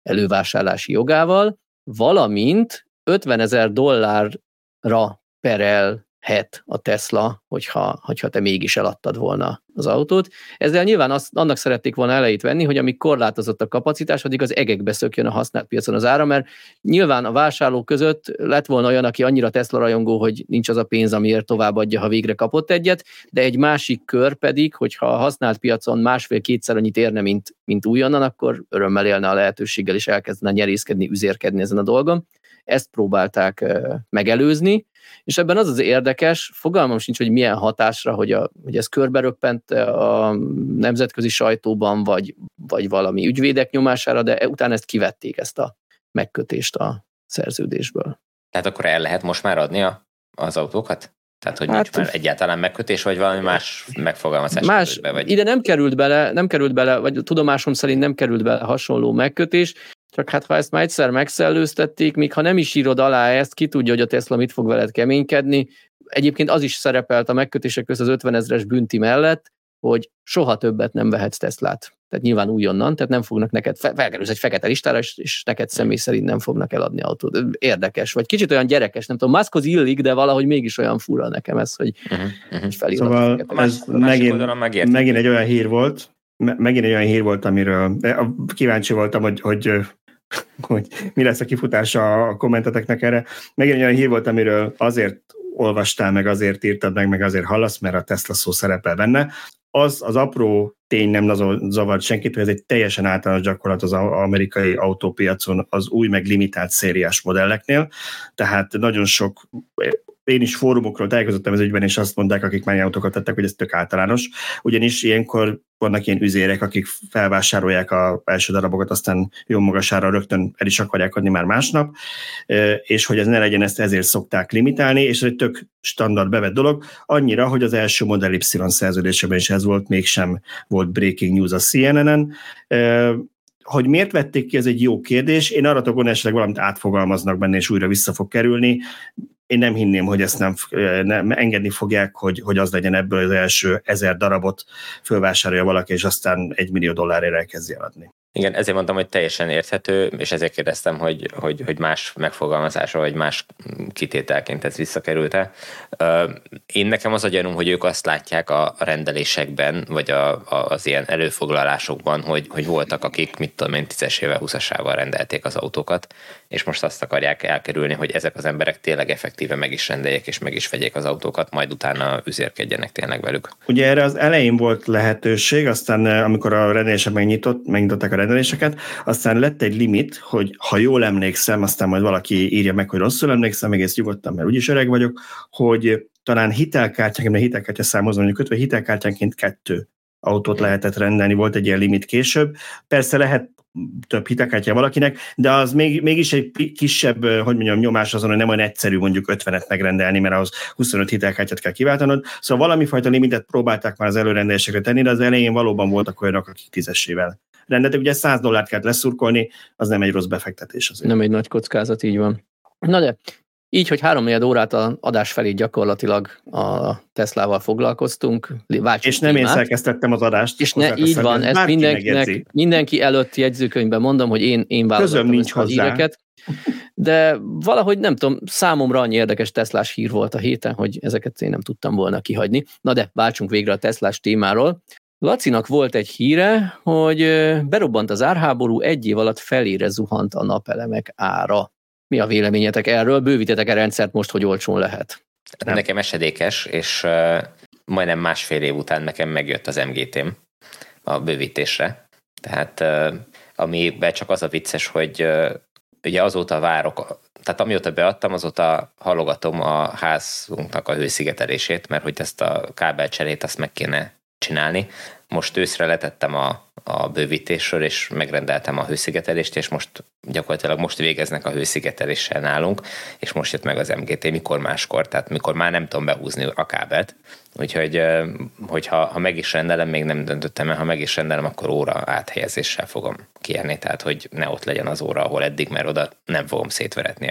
elővásárlási jogával, valamint $50,000 perelhet a Tesla, hogyha te mégis eladtad volna az autót. Ezzel nyilván annak szerették volna elejét venni, hogy amíg korlátozott a kapacitás, addig az egekbe szökjön a használt piacon az ára, mert nyilván a vásárlók között lett volna olyan, aki annyira Tesla rajongó, hogy nincs az a pénz, amiért továbbadja, ha végre kapott egyet, de egy másik kör pedig, hogyha a használt piacon 1,5-2-szer annyit érne, mint újonnan, akkor örömmel élne a lehetőséggel, és elkezdene nyerészkedni, üzérkedni ezen a dolgon. Ezt próbálták megelőzni, és ebben az érdekes, fogalmam sincs, hogy milyen hatásra, hogy ez körberöppent a nemzetközi sajtóban, vagy valami ügyvédek nyomására, de utána ezt kivették, ezt a megkötést a szerződésből. Tehát akkor el lehet most már adni az autókat? Tehát, hogy hát, nincs már egyáltalán megkötés, vagy valami más megfogalmazás? Más, ide nem került bele, vagy tudomásom szerint nem került bele hasonló megkötés. Csak hát ha ezt már egyszer megszellőztették, még ha nem is írod alá ezt, ki tudja, hogy a Tesla mit fog veled keménykedni. Egyébként az is szerepelt a megkötések közt az 50 000-es bünti mellett, hogy soha többet nem vehetsz Teslát. Tehát nyilván újonnan, tehát nem fognak neked, felkerülsz egy fekete listára, és neked személy szerint nem fognak eladni autót. Érdekes, vagy kicsit olyan gyerekes, nem tudom, Muskhoz illik, de valahogy mégis olyan fura nekem ez, hogy felírnak. Szóval ez megint egy olyan hír volt, amiről kíváncsi voltam, hogy mi lesz a kifutása a kommenteteknek erre. Megint egy olyan hír volt, amiről azért olvastál, meg azért írtad, meg azért hallasz, mert a Tesla szó szerepel benne. Az apró tény nem zavart senkit, hogy ez egy teljesen általános gyakorlat az amerikai autópiacon az új, meg limitált szériás modelleknél. Tehát nagyon sok, én is fórumokról tájékozottam ez ügyben, és azt mondták, akik már autókat tettek, hogy ez tök általános. Ugyanis ilyenkor vannak ilyen üzérek, akik felvásárolják az első darabokat, aztán jó magasára rögtön el is akarják adni már másnap, és hogy ez ne legyen, ezt ezért szokták limitálni, és ez egy tök standard bevett dolog, annyira, hogy az első Model Y szerződésében is ez volt, mégsem volt breaking news a CNN-en. Hogy miért vették ki, ez egy jó kérdés. Én arra tudom, esetleg valamit átfogalmaznak benne, és újra vissza fog kerülni. Én nem hinném, hogy ezt nem engedni fogják, hogy az legyen ebből az első 1000 darabot fölvásárolja valaki, és aztán $1 millió elkezdi eladni. Igen, ezért mondtam, hogy teljesen érthető, és ezért kérdeztem, hogy más megfogalmazásra, vagy más kitételként ez visszakerült-e. Én nekem az a gyanúm, hogy ők azt látják a rendelésekben, vagy az ilyen előfoglalásokban, hogy voltak, akik, mit tudom én, 10-esével, 20-asával rendelték az autókat, és most azt akarják elkerülni, hogy ezek az emberek tényleg effektíve meg is rendeljék, és meg is vegyék az autókat, majd utána üzérkedjenek tényleg velük. Ugye erre az elején volt lehetőség, aztán amikor a rendelések megnyitották a rendeléseket, aztán lett egy limit, hogy ha jól emlékszem, aztán majd valaki írja meg, hogy rosszul emlékszem, egész nyugodtan, mert úgyis öreg vagyok, hogy talán hitelkártya számhoz mondjuk kötve, hitelkártyánként 2 autót lehetett rendelni, volt egy ilyen limit később. Persze lehet több hitelkártya valakinek, de az mégis egy kisebb, nyomás azon, hogy nem olyan egyszerű mondjuk 50-et megrendelni, mert ahhoz 25 hitelkártyát kell kiváltanod. Szóval valamifajta limitet próbálták már az előrendelésekre tenni, de az elején valóban voltak olyanok, akik 10-esével rendeltek. Ugye $100 kell leszurkolni, az nem egy rossz befektetés azért. Nem egy nagy kockázat, így van. Na de így, hogy 3-4 órát a adás felé gyakorlatilag a Teslával foglalkoztunk. És nem én szerkesztettem az adást. És így van, ezt mindenki előtt jegyzőkönyvben mondom, hogy én választottam ezt a híreket. De valahogy nem tudom, számomra annyi érdekes Teslás hír volt a héten, hogy ezeket én nem tudtam volna kihagyni. Na de váltsunk végre a Teslás témáról. Lacinak volt egy híre, hogy berobbant az árháború, 1 év alatt felére zuhant a napelemek ára. Mi a véleményetek erről? Bővítetek a rendszert most, hogy olcsón lehet? Nem. Nekem esedékes, és majdnem 1,5 év után nekem megjött az MGT-m a bővítésre. Tehát amiben csak az a vicces, hogy ugye azóta várok, tehát amióta beadtam, azóta halogatom a házunknak a hőszigetelését, mert hogy ezt a kábelcserét azt meg kéne csinálni. Most őszre letettem a bővítésről, és megrendeltem a hőszigetelést, és most gyakorlatilag most végeznek a hőszigeteléssel nálunk, és most jött meg az MGT, mikor máskor, tehát mikor már nem tudom behúzni a kábelt. Úgyhogy hogyha meg is rendelem, még nem döntöttem el, ha meg is rendelem, akkor óra áthelyezéssel fogom kijárni, tehát hogy ne ott legyen az óra, ahol eddig, mert oda nem fogom szétveretni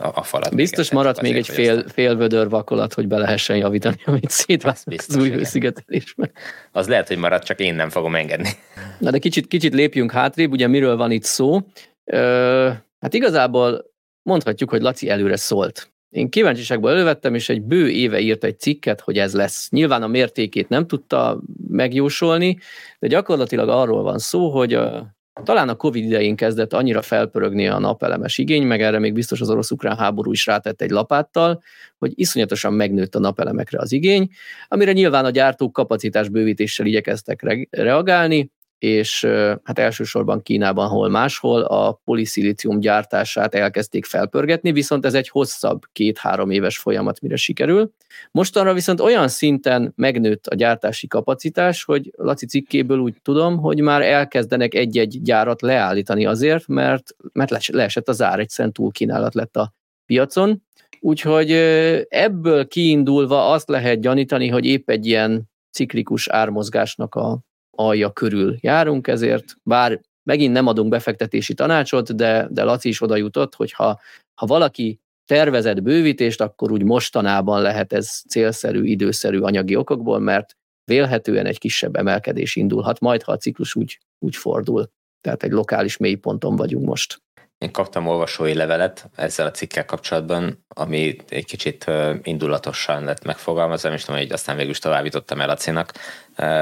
a falat. Biztos maradt még azért, egy fél vödör vakolat, hogy be lehessen javítani, amit szétválasztják az új hőszigetelésben. Az lehet, hogy marad, csak én nem fogom engedni. Na de kicsit lépjünk hátrébb, ugye miről van itt szó. Hát igazából mondhatjuk, hogy Laci előre szólt. Én kíváncsiságból elővettem, és egy bő éve írt egy cikket, hogy ez lesz. Nyilván a mértékét nem tudta megjósolni, de gyakorlatilag arról van szó, hogy talán a Covid idején kezdett annyira felpörögni a napelemes igény, meg erre még biztos az orosz-ukrán háború is rátett egy lapáttal, hogy iszonyatosan megnőtt a napelemekre az igény, amire nyilván a gyártók kapacitás bővítéssel igyekeztek reagálni, és hát elsősorban Kínában, hol máshol a poliszilícium gyártását elkezdték felpörgetni, viszont ez egy hosszabb 2-3 éves folyamat, mire sikerül. Mostanra viszont olyan szinten megnőtt a gyártási kapacitás, hogy Laci cikkéből úgy tudom, hogy már elkezdenek egy-egy gyárat leállítani azért, mert leesett az ár, egyszerűen túl kínálat lett a piacon. Úgyhogy ebből kiindulva azt lehet gyanítani, hogy épp egy ilyen ciklikus ármozgásnak a alja körül járunk, ezért bár Megint nem adunk befektetési tanácsot, de Laci is oda jutott, hogy ha valaki tervezett bővítést, akkor úgy mostanában lehet ez célszerű, időszerű anyagi okokból, mert vélhetően egy kisebb emelkedés indulhat majd, ha a ciklus úgy fordul. Tehát egy lokális mélyponton vagyunk most. Én kaptam olvasói levelet ezzel a cikkel kapcsolatban, ami egy kicsit indulatosan lett megfogalmazva, és tudom, hogy aztán végül is továbbítottam el Lacinak.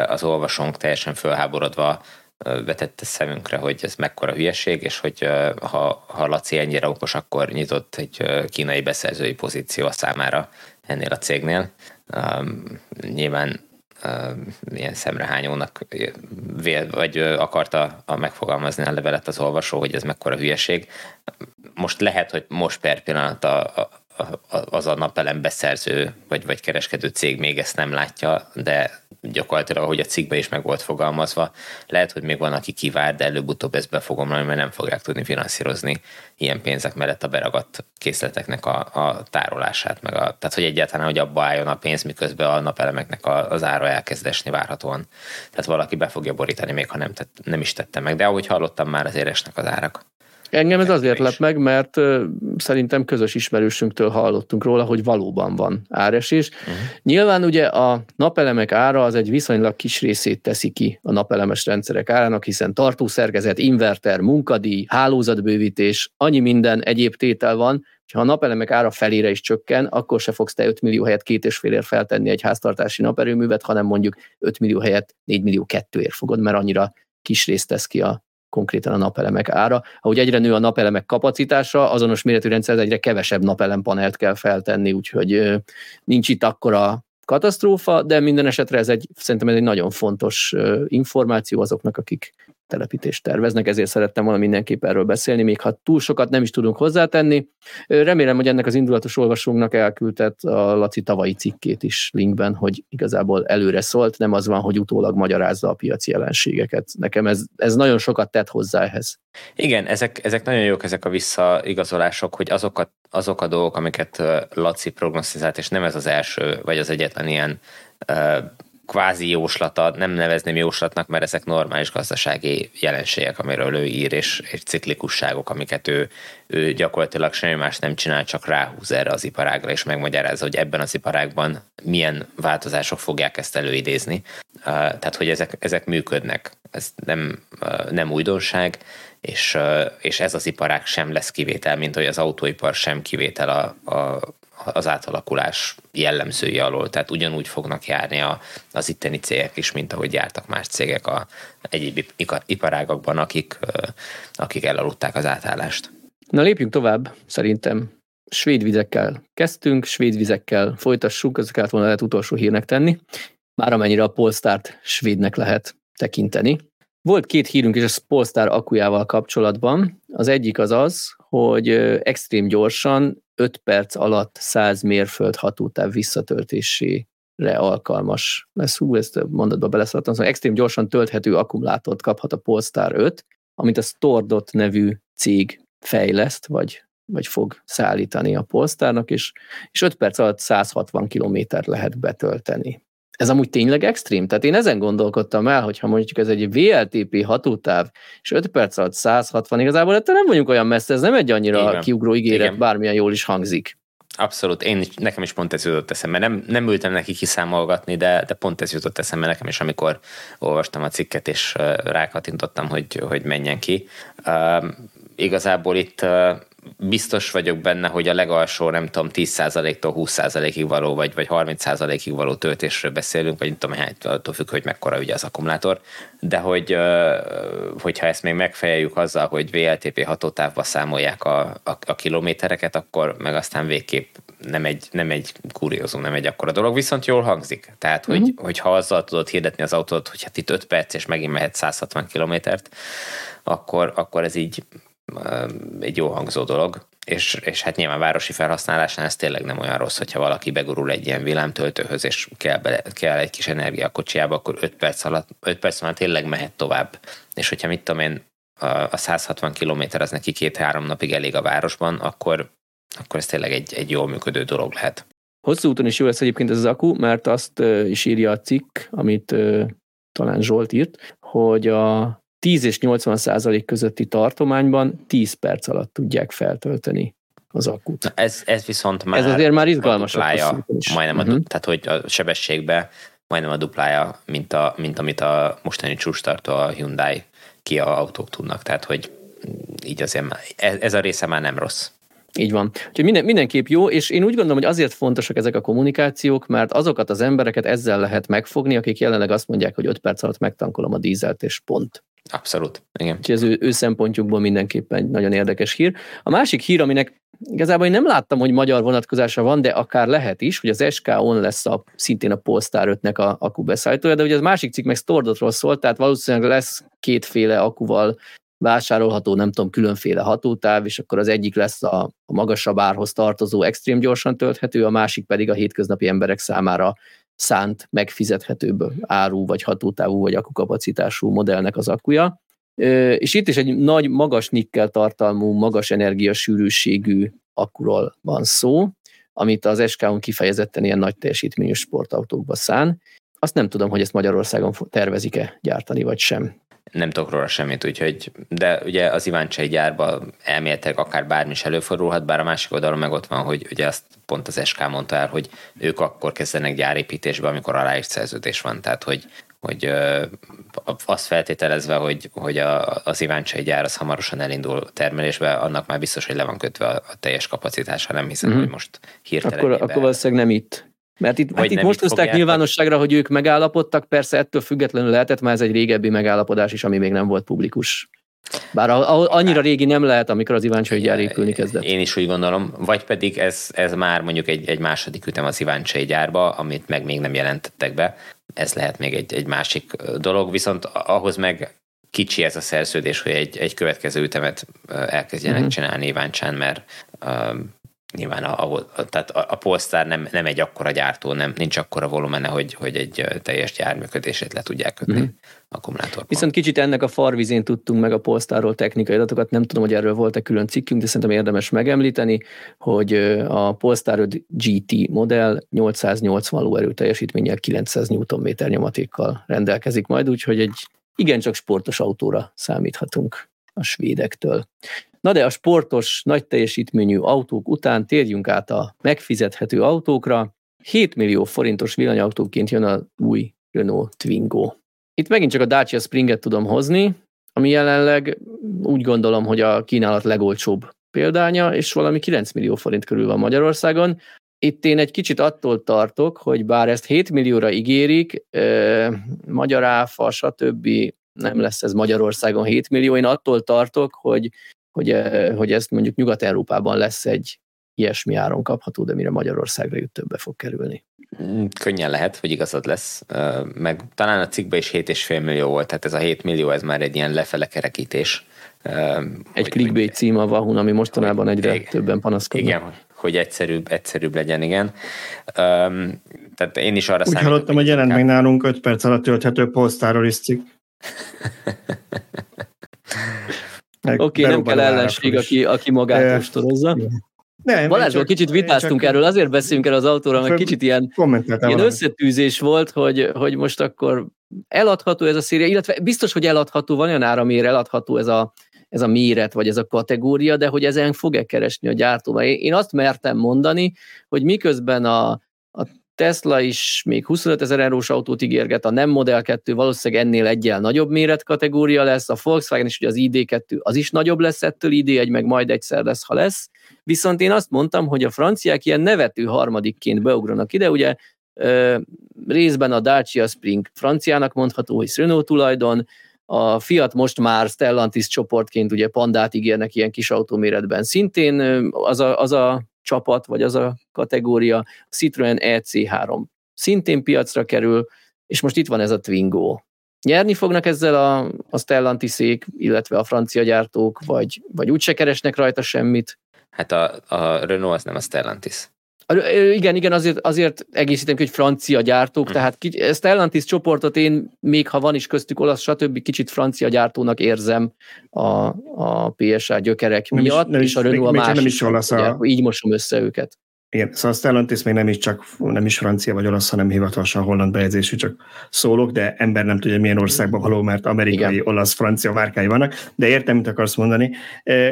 Az olvasónk teljesen fölháborodva vetette szemünkre, hogy ez mekkora hülyeség, és hogy ha Laci ennyire okos, akkor nyitott egy kínai beszerzői pozíció számára ennél a cégnél. Nyilván ilyen szemrehányónak vagy akarta megfogalmazni a levelet az olvasó, hogy ez mekkora hülyeség. Most lehet, hogy most per pillanat az a napelem beszerző vagy kereskedő cég még ezt nem látja, de gyakorlatilag, ahogy a cikkben is meg volt fogalmazva, lehet, hogy még van, aki kivár, de előbb-utóbb ezt be fogom mondani, mert nem fogják tudni finanszírozni ilyen pénzek mellett a beragadt készleteknek a tárolását. Tehát, hogy egyáltalán, hogy abba álljon a pénz, miközben a napelemeknek az ára elkezd esni várhatóan. Tehát valaki be fogja borítani, még ha nem is tette meg. De ahogy hallottam, már azért esnek az árak. Engem ez azért lep meg, mert szerintem közös ismerősünktől hallottunk róla, hogy valóban van áresés. Uh-huh. Nyilván ugye a napelemek ára az egy viszonylag kis részét teszi ki a napelemes rendszerek árának, hiszen tartószerkezet, inverter, munkadíj, hálózatbővítés, annyi minden egyéb tétel van, és ha a napelemek ára felére is csökken, akkor se fogsz te 5 millió helyett 2,5-ért feltenni egy háztartási naperőművet, hanem mondjuk 5 millió helyett 4 millió 2-ért fogod, mert annyira kis részt tesz ki konkrétan a napelemek ára. Ahogy egyre nő a napelemek kapacitása, azonos méretű rendszerhez egyre kevesebb napelempanelt kell feltenni, úgyhogy nincs itt akkora katasztrófa, de minden esetre szerintem ez egy nagyon fontos információ azoknak, akik telepítést terveznek, ezért szerettem volna mindenképp erről beszélni, még ha túl sokat nem is tudunk hozzátenni. Remélem, hogy ennek az indulatos olvasónknak elküldett a Laci tavalyi cikkét is linkben, hogy igazából előre szólt, nem az van, hogy utólag magyarázza a piaci jelenségeket. Nekem ez nagyon sokat tett hozzá ehhez. Igen, ezek nagyon jók, ezek a visszaigazolások, hogy azok a dolgok, amiket Laci prognosztizált, és nem ez az első, vagy az egyetlen ilyen kvázi jóslata, nem nevezném jóslatnak, mert ezek normális gazdasági jelenségek, amiről ő ír, és ciklikusságok, amiket ő gyakorlatilag semmi más nem csinál, csak ráhúz erre az iparágra, és megmagyarázza, hogy ebben az iparágban milyen változások fogják ezt előidézni. Tehát, hogy ezek működnek. Ez nem újdonság, és ez az iparág sem lesz kivétel, mint hogy az autóipar sem kivétel az átalakulás jellemzői alól, tehát ugyanúgy fognak járni az itteni cégek is, mint ahogy jártak más cégek egyéb iparágakban, akik elaludták az átállást. Na lépjünk tovább, szerintem svéd vizekkel kezdtünk, svéd vizekkel folytassuk, ezeket volna lehet utolsó hírnek tenni, már amennyire a Polestart svédnek lehet tekinteni. Volt két hírünk is a Polestar akujával kapcsolatban, az egyik az, hogy extrém gyorsan 5 perc alatt 100 mérföld hatótáv visszatöltésére alkalmas lesz. Ezt a mondatba beleszaladtam, szóval extrém gyorsan tölthető akkumulátort kaphat a Polestar 5, amit a StoreDot nevű cég fejleszt, vagy fog szállítani a Polestarnak, és 5 perc alatt 160 kilométert lehet betölteni. Ez amúgy tényleg extrém? Tehát én ezen gondolkodtam el, hogyha mondjuk ez egy VLTP hatótáv, és 5 perc alatt 160, igazából ettől nem vagyunk olyan messze, ez nem egy annyira kiugró ígéret, igen. Bármilyen jól is hangzik. Abszolút, nekem is pont ez jutott eszembe, nem ültem neki kiszámolgatni, de pont ez jutott eszembe nekem is, amikor olvastam a cikket, és rákattintottam, hogy menjen ki. Igazából itt... biztos vagyok benne, hogy a legalsó, nem tudom, 10%-tól 20%-ig való, vagy 30%-ig való töltésről beszélünk, vagy nem tudom, attól függ, hogy mekkora ugye az akkumulátor, de hogyha ezt még megfeleljük azzal, hogy VLTP hatótávba számolják a kilométereket, akkor meg aztán végképp nem egy kuriózum, nem egy akkora dolog, viszont jól hangzik. Tehát, hogy ha azzal tudod hirdetni az autót, hogy hát itt 5 perc, és megint mehet 160 kilométert, akkor ez így egy jó hangzó dolog, és hát nyilván városi felhasználásnál ez tényleg nem olyan rossz, hogyha valaki begurul egy ilyen villámtöltőhöz, és kell egy kis energia a kocsiába, akkor 5 perc alatt tényleg mehet tovább. És hogyha mit tudom én, a 160 kilométer az neki 2-3 napig elég a városban, akkor ez tényleg egy jól működő dolog lehet. Hosszú úton is jó lesz egyébként ez az akku, mert azt is írja a cikk, amit talán Zsolt írt, hogy a 10 és 80% közötti tartományban 10 perc alatt tudják feltölteni az akkut. Na ez viszont már... Ez azért már izgalmas. Majdnem a tehát hogy a sebességben majdnem a duplája, mint amit a mostani csúcstartó a Hyundai Kia autók tudnak. Tehát, hogy így azért már, ez a része már nem rossz. Így van. Úgyhogy mindenképp jó, és én úgy gondolom, hogy azért fontosak ezek a kommunikációk, mert azokat az embereket ezzel lehet megfogni, akik jelenleg azt mondják, hogy 5 perc alatt megtankolom a dízelt, és pont. Abszolút, igen. Úgyhogy az ő szempontjukból mindenképpen egy nagyon érdekes hír. A másik hír, aminek igazából én nem láttam, hogy magyar vonatkozása van, de akár lehet is, hogy az SK-on lesz szintén a Polestar 5-nek a akkubeszállítója, de ugye az másik cikk meg StoreDotról szól, tehát valószínűleg lesz kétféle akkuval vásárolható, nem tudom, különféle hatótáv, és akkor az egyik lesz a magasabb árhoz tartozó, extrém gyorsan tölthető, a másik pedig a hétköznapi emberek számára szánt, megfizethetőbb áru, vagy hatótávú, vagy akkukapacitású modellnek az akkuja. És itt is egy nagy, magas nikkel tartalmú, magas energiasűrűségű akkuról van szó, amit az SK-on kifejezetten ilyen nagy teljesítményű sportautókba szán. Azt nem tudom, hogy ezt Magyarországon tervezik-e gyártani, vagy sem. Nem tudok róla semmit, úgyhogy, de ugye az iváncsai gyárban elméletileg akár bármi is előfordulhat, bár a másik oldalon meg ott van, hogy ugye azt pont az SK mondta el, hogy ők akkor kezdenek gyárépítésbe, amikor aláírt szerződés van, tehát hogy azt feltételezve, hogy az iváncsai gyár az hamarosan elindul termelésbe, annak már biztos, hogy le van kötve a teljes kapacitása, nem hiszem, hogy most hirtelen. Akkor valószínűleg nem itt. Mert itt most hozták nyilvánosságra, hogy ők megállapodtak, persze ettől függetlenül lehetett, már ez egy régebbi megállapodás is, ami még nem volt publikus. Bár annyira régi nem lehet, amikor az iváncsai gyár épülni kezdett. Én is úgy gondolom, vagy pedig ez már mondjuk egy második ütem az iváncsai gyárba, amit meg még nem jelentettek be. Ez lehet még egy másik dolog, viszont ahhoz meg kicsi ez a szerződés, hogy egy következő ütemet elkezdjenek csinálni Iváncsán, mert... Nyilván tehát a Polestar nem egy akkora gyártó, nincs akkora volumene, hogy egy teljes gyár működését le tudják kötni akkumulátorban. Viszont kicsit ennek a farvizén tudtunk meg a Polestarról technikai adatokat, nem tudom, hogy erről volt-e külön cikkünk, de szerintem érdemes megemlíteni, hogy a Polestar 5 GT modell 880 lóerő teljesítménnyel 900 Nm nyomatékkal rendelkezik majd, úgyhogy egy igencsak sportos autóra számíthatunk a svédektől. Na de a sportos, nagy teljesítményű autók után térjünk át a megfizethető autókra. 7 millió forintos villanyautóként jön az új Renault Twingo. Itt megint csak a Dacia Springet tudom hozni, ami jelenleg úgy gondolom, hogy a kínálat legolcsóbb példánya, és valami 9 millió forint körül van Magyarországon. Itt én egy kicsit attól tartok, hogy bár ezt 7 millióra ígérik, magyar áfa, stb. Nem lesz ez Magyarországon 7 millió. Én attól tartok, hogy ezt mondjuk Nyugat-Európában lesz egy ilyesmi áron kapható, de mire Magyarországra jut, többe fog kerülni. Könnyen lehet, hogy igazad lesz. Meg talán a cikkben is 7,5 millió volt, tehát ez a 7 millió, ez már egy ilyen lefele kerekítés. Egy clickbait cím a Vahun, ami mostanában egyre többen panaszkodnak. Igen, hogy egyszerűbb legyen, igen. Tehát én is arra számítom. Úgy hallottam, hogy jelent meg nálunk 5 perc alatt tölthető Polestarról is cikk. Oké, nem kell ellenség, aki magát ostorozza. Balázsról kicsit vitáztunk erről, azért beszélünk erről az autóra, mert kicsit ilyen összetűzés volt, hogy most akkor eladható ez a széria, illetve biztos, hogy eladható, van olyan ára, amire eladható ez a méret, vagy ez a kategória, de hogy ezen fog-e keresni a gyártóban. Én azt mertem mondani, hogy miközben a Tesla is még 25 000 eurós autót ígérget, a nem Model 2 valószínűleg ennél egyel nagyobb méretkategória lesz, a Volkswagen is, ugye az ID2 az is nagyobb lesz ettől, ID1 meg majd egyszer lesz, ha lesz. Viszont én azt mondtam, hogy a franciák ilyen nevető harmadikként beugranak ide, ugye részben a Dacia Spring franciának mondható, hogy Renault tulajdon, a Fiat most már Stellantis csoportként ugye Pandát ígérnek ilyen kis autóméretben szintén, az a csapat, vagy az a kategória, a Citroën EC3 szintén piacra kerül, és most itt van ez a Twingo. Nyerni fognak ezzel a Stellantisék, illetve a francia gyártók, vagy úgyse keresnek rajta semmit? Hát a Renault az nem a Stellantis. Igen, azért egészítem ki, hogy francia gyártók, tehát Stellantis csoportot én, még ha van is köztük olasz, stb. Kicsit francia gyártónak érzem a PSA gyökerek miatt, és a Renault a másik. Nem is olasz. Így mosom össze őket. Igen, szóval a Stellantis még nem is francia vagy olasz, hanem hivatalosan holland bejegyzésű, csak szólok, de ember nem tudja, milyen országban való, mert amerikai, igen, olasz, francia márkái vannak, de értem, mit akarsz mondani.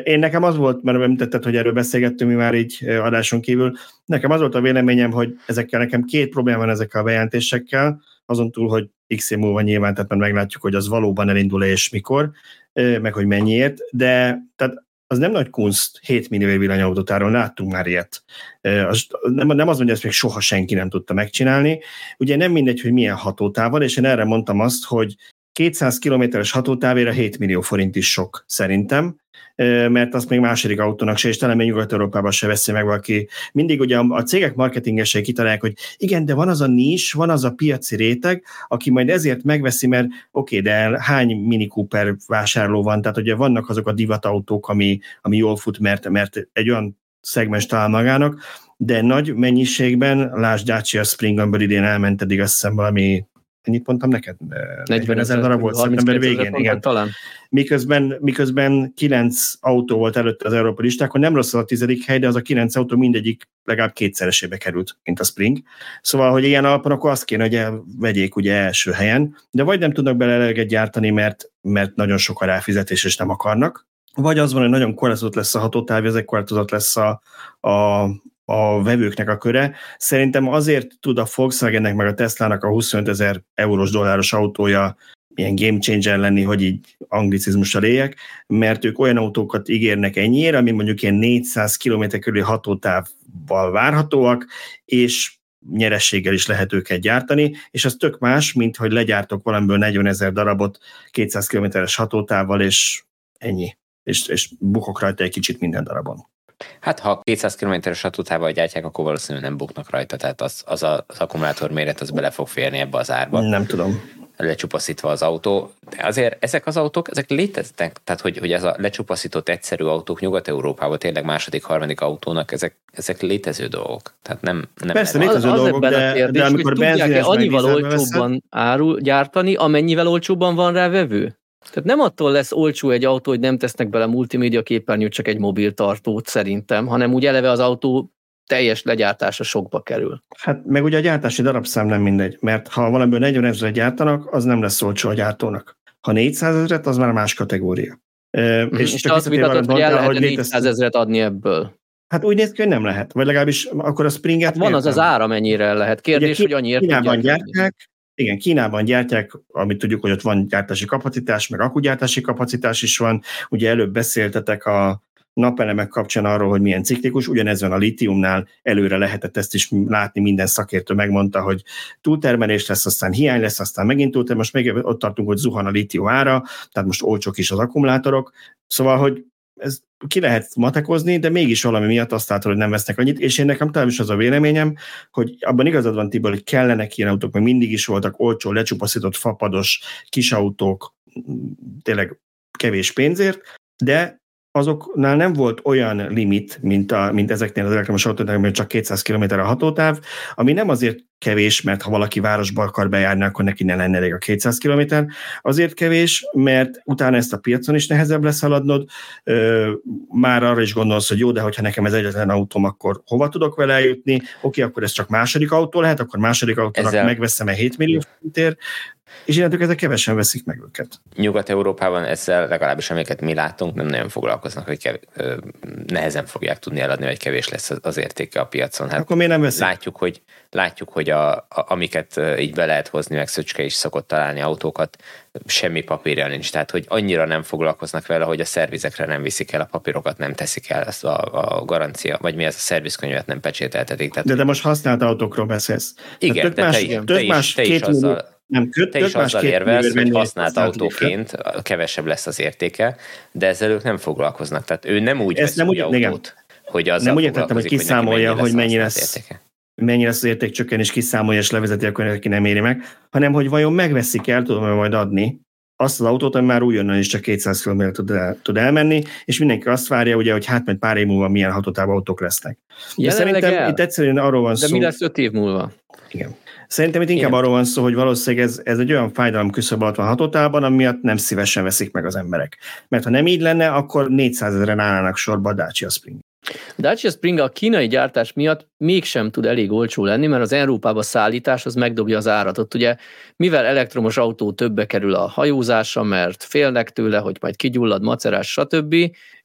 Én nekem az volt, mert említetted, hogy erről beszélgettünk mi már így adáson kívül, nekem az volt a véleményem, hogy ezekkel nekem két probléma van ezekkel a bejelentésekkel, azon túl, hogy x év múlva nyilván, tehát meglátjuk, hogy az valóban elindul és mikor, meg hogy mennyiért, de tehát az nem nagy kunst 7 millió villanyautótáron, láttunk már ilyet. Nem az, hogy ezt még soha senki nem tudta megcsinálni. Ugye nem mindegy, hogy milyen hatótávon, és én erre mondtam azt, hogy 200 kilométeres hatótávére 7 millió forint is sok, szerintem, mert azt még második autónak se, és talán még Nyugat-Európában se veszi meg valaki. Mindig ugye a cégek marketingesei kitalálják, hogy igen, de van az a nis, van az a piaci réteg, aki majd ezért megveszi, mert oké, de hány Mini Cooper vásárló van, tehát ugye vannak azok a divatautók, ami jól fut, mert egy olyan szegmens talál magának, de nagy mennyiségben, lásd Dacia Spring, amiből idén elment eddig, azt hiszem valami, ennyit mondtam neked? 40 000 darab volt szeptember végén, igen. Talán. Miközben 9 autó volt előtt az európai listákon, nem rossz az a 10. hely, de az a 9 autó mindegyik legalább kétszeresébe került, mint a Spring. Szóval, hogy ilyen alapon, akkor azt kéne, hogy vegyék ugye első helyen, de vagy nem tudnak bele eleget gyártani, mert nagyon sok a ráfizetés, és nem akarnak, vagy az van, hogy nagyon korlátozott lesz a hatótáv, ezek korlátozott lesz a vevőknek a köre. Szerintem azért tud a Volkswagennek meg a Teslának a 25 000 eurós dolláros autója ilyen game changer lenni, hogy így anglicizmussal éljek, mert ők olyan autókat ígérnek ennyire, ami mondjuk ilyen 400 km körüli hatótávval várhatóak, és nyerességgel is lehet őket gyártani, és az tök más, mint hogy legyártok valamiből 40 000 darabot 200 km-es hatótávval, és ennyi. És bukok rajta egy kicsit minden darabon. Hát ha 200 km-es hatótávval gyártják, akkor valószínűleg nem buknak rajta, tehát az akkumulátor méret az bele fog férni ebbe az árba. Nem tudom. Lecsupaszítva az autó. De azért ezek az autók, ezek léteznek, tehát hogy ez a lecsupaszított egyszerű autók Nyugat-Európában tényleg második, harmadik autónak, ezek létező dolgok. Tehát nem persze létező dolgok, de amikor tudják-e annyival olcsóbban árul gyártani, amennyivel olcsóbban van rá vevő? Tehát nem attól lesz olcsó egy autó, hogy nem tesznek bele multimédia képernyőt, csak egy mobiltartót szerintem, hanem úgy eleve az autó teljes legyártása sokba kerül. Hát meg ugye a gyártási darabszám nem mindegy, mert ha valamiből 40 000 gyártanak, az nem lesz olcsó a gyártónak. Ha 400 000, az már más kategória. És csak azt vitatod, hogy el lehetne 400 000 adni ebből. Hát úgy néz ki, hogy nem lehet. Vagy legalábbis akkor a Springet... Hát van az az ára, mennyire lehet. Kérdés, hogy annyiért tudják gyártják. Igen, Kínában gyártják, amit tudjuk, hogy ott van gyártási kapacitás, meg akkugyártási kapacitás is van. Ugye előbb beszéltetek a napelemek kapcsán arról, hogy milyen ciklikus, ugyanez van a lítiumnál, előre lehetett ezt is látni, minden szakértő megmondta, hogy túltermelés lesz, aztán hiány lesz, aztán megint túltermelés, most még ott tartunk, hogy zuhan a lítium ára, tehát most olcsók is az akkumulátorok, szóval, hogy ez ki lehet matekozni, de mégis valami miatt azt látod, hogy nem vesznek annyit, és én nekem talán is az a véleményem, hogy abban igazad van, Tibor, hogy kellenek ilyen autók, mert mindig is voltak olcsó, lecsupaszított, fapados kis autók, tényleg kevés pénzért, de azoknál nem volt olyan limit, mint ezeknél az elektromos autóknál, mert csak 200 km a hatótáv, ami nem azért kevés, mert ha valaki városba akar bejárni, akkor neki ne lenne elég a 200 km, azért kevés, mert utána ezt a piacon is nehezebb lesz haladnod, már arra is gondolsz, hogy jó, de hogyha nekem ez egyetlen autóm, akkor hova tudok vele eljutni, oké, akkor ez csak második autó lehet, akkor második autónak ezzel... megveszem 7 millió forintért, és illetők ezek kevesen veszik meg őket. Nyugat-Európában ezzel legalábbis amiket mi látunk, nem nagyon foglalkoznak, hogy nehezen fogják tudni eladni, vagy kevés lesz az értéke a piacon. Hát akkor miért nem veszik? Látjuk, hogy amiket így be lehet hozni, meg Szöcske is szokott találni autókat, semmi papírja nincs, tehát hogy annyira nem foglalkoznak vele, hogy a szervizekre nem viszik el a papírokat, nem teszik el ezt a garancia, vagy mi ez a szervizkönyvet nem pecsételtetik. Tehát, de most használt autókról beszélsz. Igen, te is azzal érvelsz, hogy használt autóként kevesebb lesz az értéke, de ezzel ők nem foglalkoznak. Tehát ő nem úgy vesz úgy autót, hogy azzal nem úgy értettem, hogy kiszámolja, hogy mennyi lesz az értékcsökken, és kiszámolja, és levezeti, akkor neki nem éri meg, hanem hogy vajon megveszik, el tudom majd adni azt az autót, ami már újonnan is csak 200 km tud elmenni, és mindenki azt várja, ugye, hogy hát majd pár év múlva milyen hatótávú autók lesznek. Szerintem itt egyszerűen arról van szó. De mi lesz 5 év múlva? Igen. Szerintem itt inkább arról van szó, hogy valószínűleg ez egy olyan fájdalom küszöb alatt van hatótávban, amiatt nem szívesen veszik meg az emberek. Mert ha nem így lenne, akkor 400 000-en állnának sorba a Dacia Spring. Dacia Spring a kínai gyártás miatt mégsem tud elég olcsó lenni, mert az Európába szállítás az megdobja az árat. Ott ugye, mivel elektromos autó többe kerül a hajózása, mert félnek tőle, hogy majd kigyullad, macerás, stb.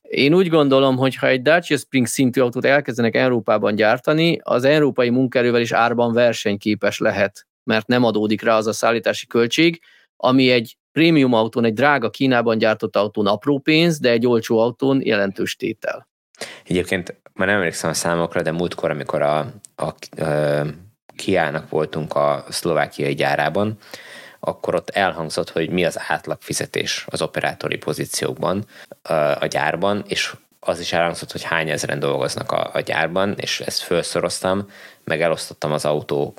Én úgy gondolom, hogy ha egy Dacia Spring szintű autót elkezdenek Európában gyártani, az európai munkaerővel is árban versenyképes lehet, mert nem adódik rá az a szállítási költség, ami egy prémium autón, egy drága Kínában gyártott autón apró pénz, de egy olcsó autón jelentős tétel. Egyébként már nem emlékszem a számokra, de múltkor, amikor a Kia-nak voltunk a szlovákiai gyárában, akkor ott elhangzott, hogy mi az átlag fizetés az operátori pozíciókban a gyárban, és az is elhangzott, hogy hány ezeren dolgoznak a gyárban, és ezt felszoroztam, meg elosztottam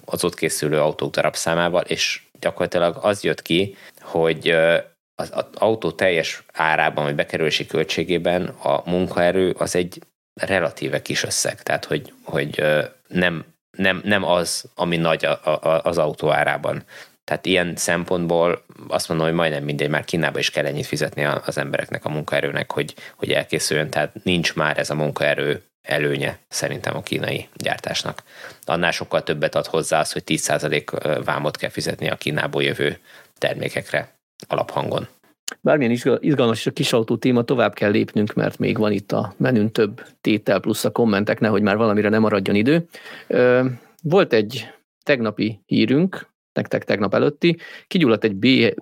az ott készülő autók darabszámával, és gyakorlatilag az jött ki, hogy az autó teljes árában, vagy bekerülési költségében a munkaerő az egy relatíve kis összeg, tehát hogy nem az, ami nagy az autó árában. Tehát ilyen szempontból azt mondom, hogy majdnem mindegy, már Kínába is kell ennyit fizetni az embereknek, a munkaerőnek, hogy elkészüljön, tehát nincs már ez a munkaerő előnye szerintem a kínai gyártásnak. Annál sokkal többet ad hozzá az, hogy 10% vámot kell fizetni a Kínából jövő termékekre alaphangon. Bármilyen izgalmas és a kisautó téma, tovább kell lépnünk, mert még van itt a menün több tétel plusz a kommentek, nehogy már valamire nem maradjon idő. Volt egy tegnapi hírünk, nektek tegnap előtti, kigyulladt egy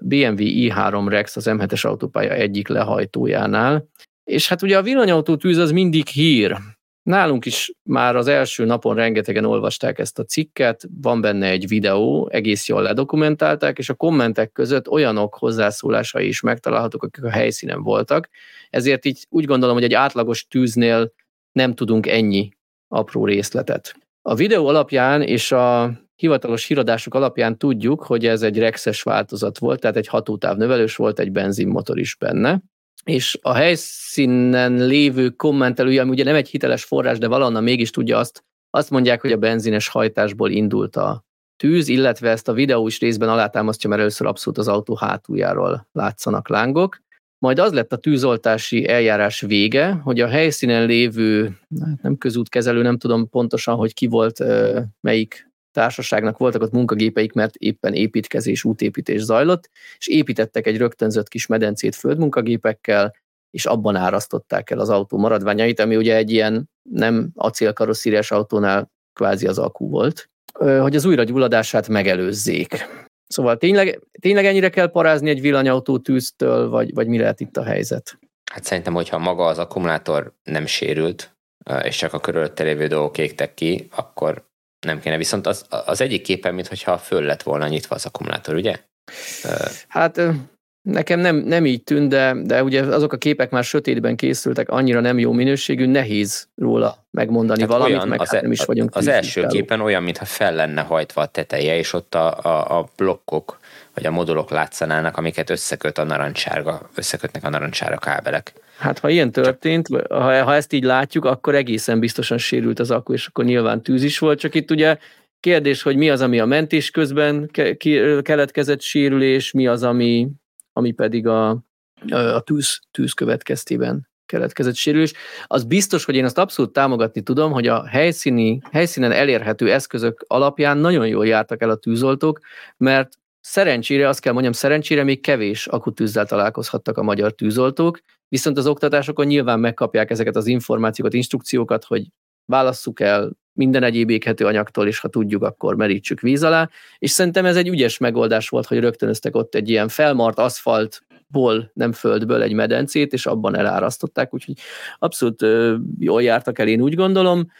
BMW i3 Rex az M7-es autópálya egyik lehajtójánál, és hát ugye a villanyautótűz az mindig hír. Nálunk is már az első napon rengetegen olvasták ezt a cikket, van benne egy videó, egész jól ledokumentálták, és a kommentek között olyanok hozzászólásai is megtalálhatók, akik a helyszínen voltak, ezért így úgy gondolom, hogy egy átlagos tűznél nem tudunk ennyi apró részletet. A videó alapján és a hivatalos híradások alapján tudjuk, hogy ez egy Rexes változat volt, tehát egy hatótávnövelős volt, egy benzinmotor is benne, és a helyszínen lévő kommentelője, ami ugye nem egy hiteles forrás, de valahonnan mégis tudja, azt mondják, hogy a benzines hajtásból indult a tűz, illetve ezt a videó is részben alátámasztja, mert először abszolút az autó hátuljáról látszanak lángok. Majd az lett a tűzoltási eljárás vége, hogy a helyszínen lévő, nem közútkezelő, nem tudom pontosan, hogy ki volt, melyik társaságnak voltak ott munkagépeik, mert éppen építkezés, útépítés zajlott, és építettek egy rögtönzött kis medencét földmunkagépekkel, és abban árasztották el az autó maradványait, ami ugye egy ilyen nem acélkarosszériás autónál kvázi az akku volt, hogy az újragyulladását megelőzzék. Szóval tényleg ennyire kell parázni egy villanyautó tűztől, vagy mi lehet itt a helyzet? Hát szerintem, hogyha maga az akkumulátor nem sérült, és csak a körülötte lévő dolgok égtek ki, akkor nem kéne, viszont az egyik képen, mintha föl lett volna nyitva az akkumulátor, ugye? Hát nekem nem így tűnt, de ugye azok a képek már sötétben készültek, annyira nem jó minőségű, nehéz róla megmondani tehát valamit, olyan, meg hát nem is vagyunk az első képen olyan, mintha fel lenne hajtva a teteje, és ott a blokkok, vagy a modulok látszanának, amiket összekötnek a narancsára kábelek. Hát ha ilyen történt, ha ezt így látjuk, akkor egészen biztosan sérült az akku, és akkor nyilván tűz is volt, csak itt ugye kérdés, hogy mi az, ami a mentés közben keletkezett sérülés, mi az, ami pedig a tűz következtében keletkezett sérülés. Az biztos, hogy én azt abszolút támogatni tudom, hogy a helyszínen elérhető eszközök alapján nagyon jól jártak el a tűzoltók, mert szerencsére még kevés akutűzzel találkozhattak a magyar tűzoltók, viszont az oktatásokon nyilván megkapják ezeket az információkat, instrukciókat, hogy válasszuk el minden egyéb éghető anyagtól, és ha tudjuk, akkor merítsük víz alá, és szerintem ez egy ügyes megoldás volt, hogy rögtönöztek ott egy ilyen felmart aszfaltból, nem földből egy medencét, és abban elárasztották, úgyhogy abszolút jól jártak el, én úgy gondolom,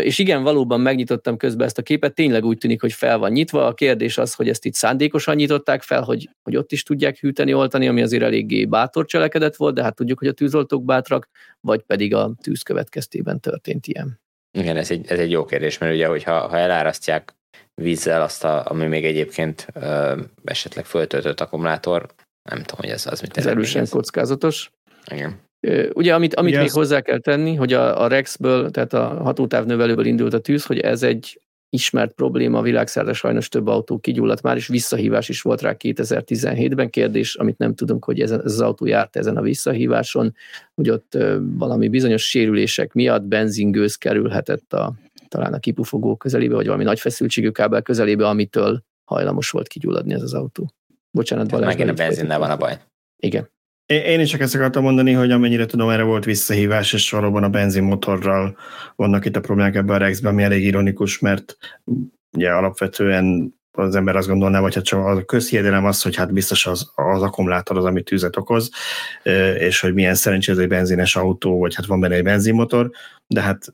és igen, valóban megnyitottam közben ezt a képet, tényleg úgy tűnik, hogy fel van nyitva, a kérdés az, hogy ezt itt szándékosan nyitották fel, hogy ott is tudják hűteni, oltani, ami azért eléggé bátor cselekedet volt, de hát tudjuk, hogy a tűzoltók bátrak, vagy pedig a tűz következtében történt ilyen. Igen, ez egy jó kérdés, mert ugye, hogyha elárasztják vízzel azt, ami még egyébként esetleg föltöltött akkumulátor, nem tudom, hogy ez az mit ez erősen kockázatos. Igen. Ugye, amit még hozzá kell tenni, hogy a Rexből, tehát a hatótávnövelőből indult a tűz, hogy ez egy ismert probléma, a világszerte sajnos több autó kigyulladt már, és visszahívás is volt rá 2017-ben. Kérdés, amit nem tudunk, hogy ez az autó járt ezen a visszahíváson, hogy ott valami bizonyos sérülések miatt benzingőz kerülhetett talán a kipufogó közelébe, vagy valami nagy feszültségű kábel közelébe, amitől hajlamos volt kigyulladni ez az autó. Bocsánat, Balázs. Megint a benzinnel van a baj. Igen. Én is csak ezt akartam mondani, hogy amennyire tudom, erre volt visszahívás, és valóban a benzinmotorral vannak itt a problémák ebben a Rexben, ami elég ironikus, mert ugye alapvetően az ember azt gondolná, vagy hát csak a közhiedelem az, hogy hát biztos az akkumulátor az, ami tüzet okoz, és hogy milyen szerencsé ez egy benzines autó, vagy hát van benne egy benzinmotor, de hát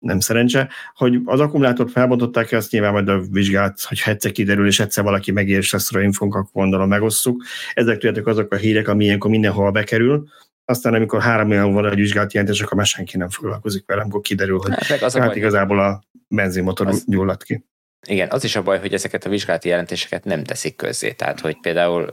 nem szerencse, hogy az akkumulátort felbontották, azt nyilván majd a vizsgálat, hogy egyszer kiderül, és egyszer valaki megér, és lesz rá infónk, akkor gondolom megosszuk. Ezek tudjátok azok a hírek, ami ilyenkor mindenhol bekerül, aztán amikor 3 év van egy vizsgálat jelentés, akkor már senki nem foglalkozik vele, amikor kiderül, hogy hát igazából a benzinmotor gyulladt ki. Igen, az is a baj, hogy ezeket a vizsgálati jelentéseket nem teszik közzé. Tehát, hogy például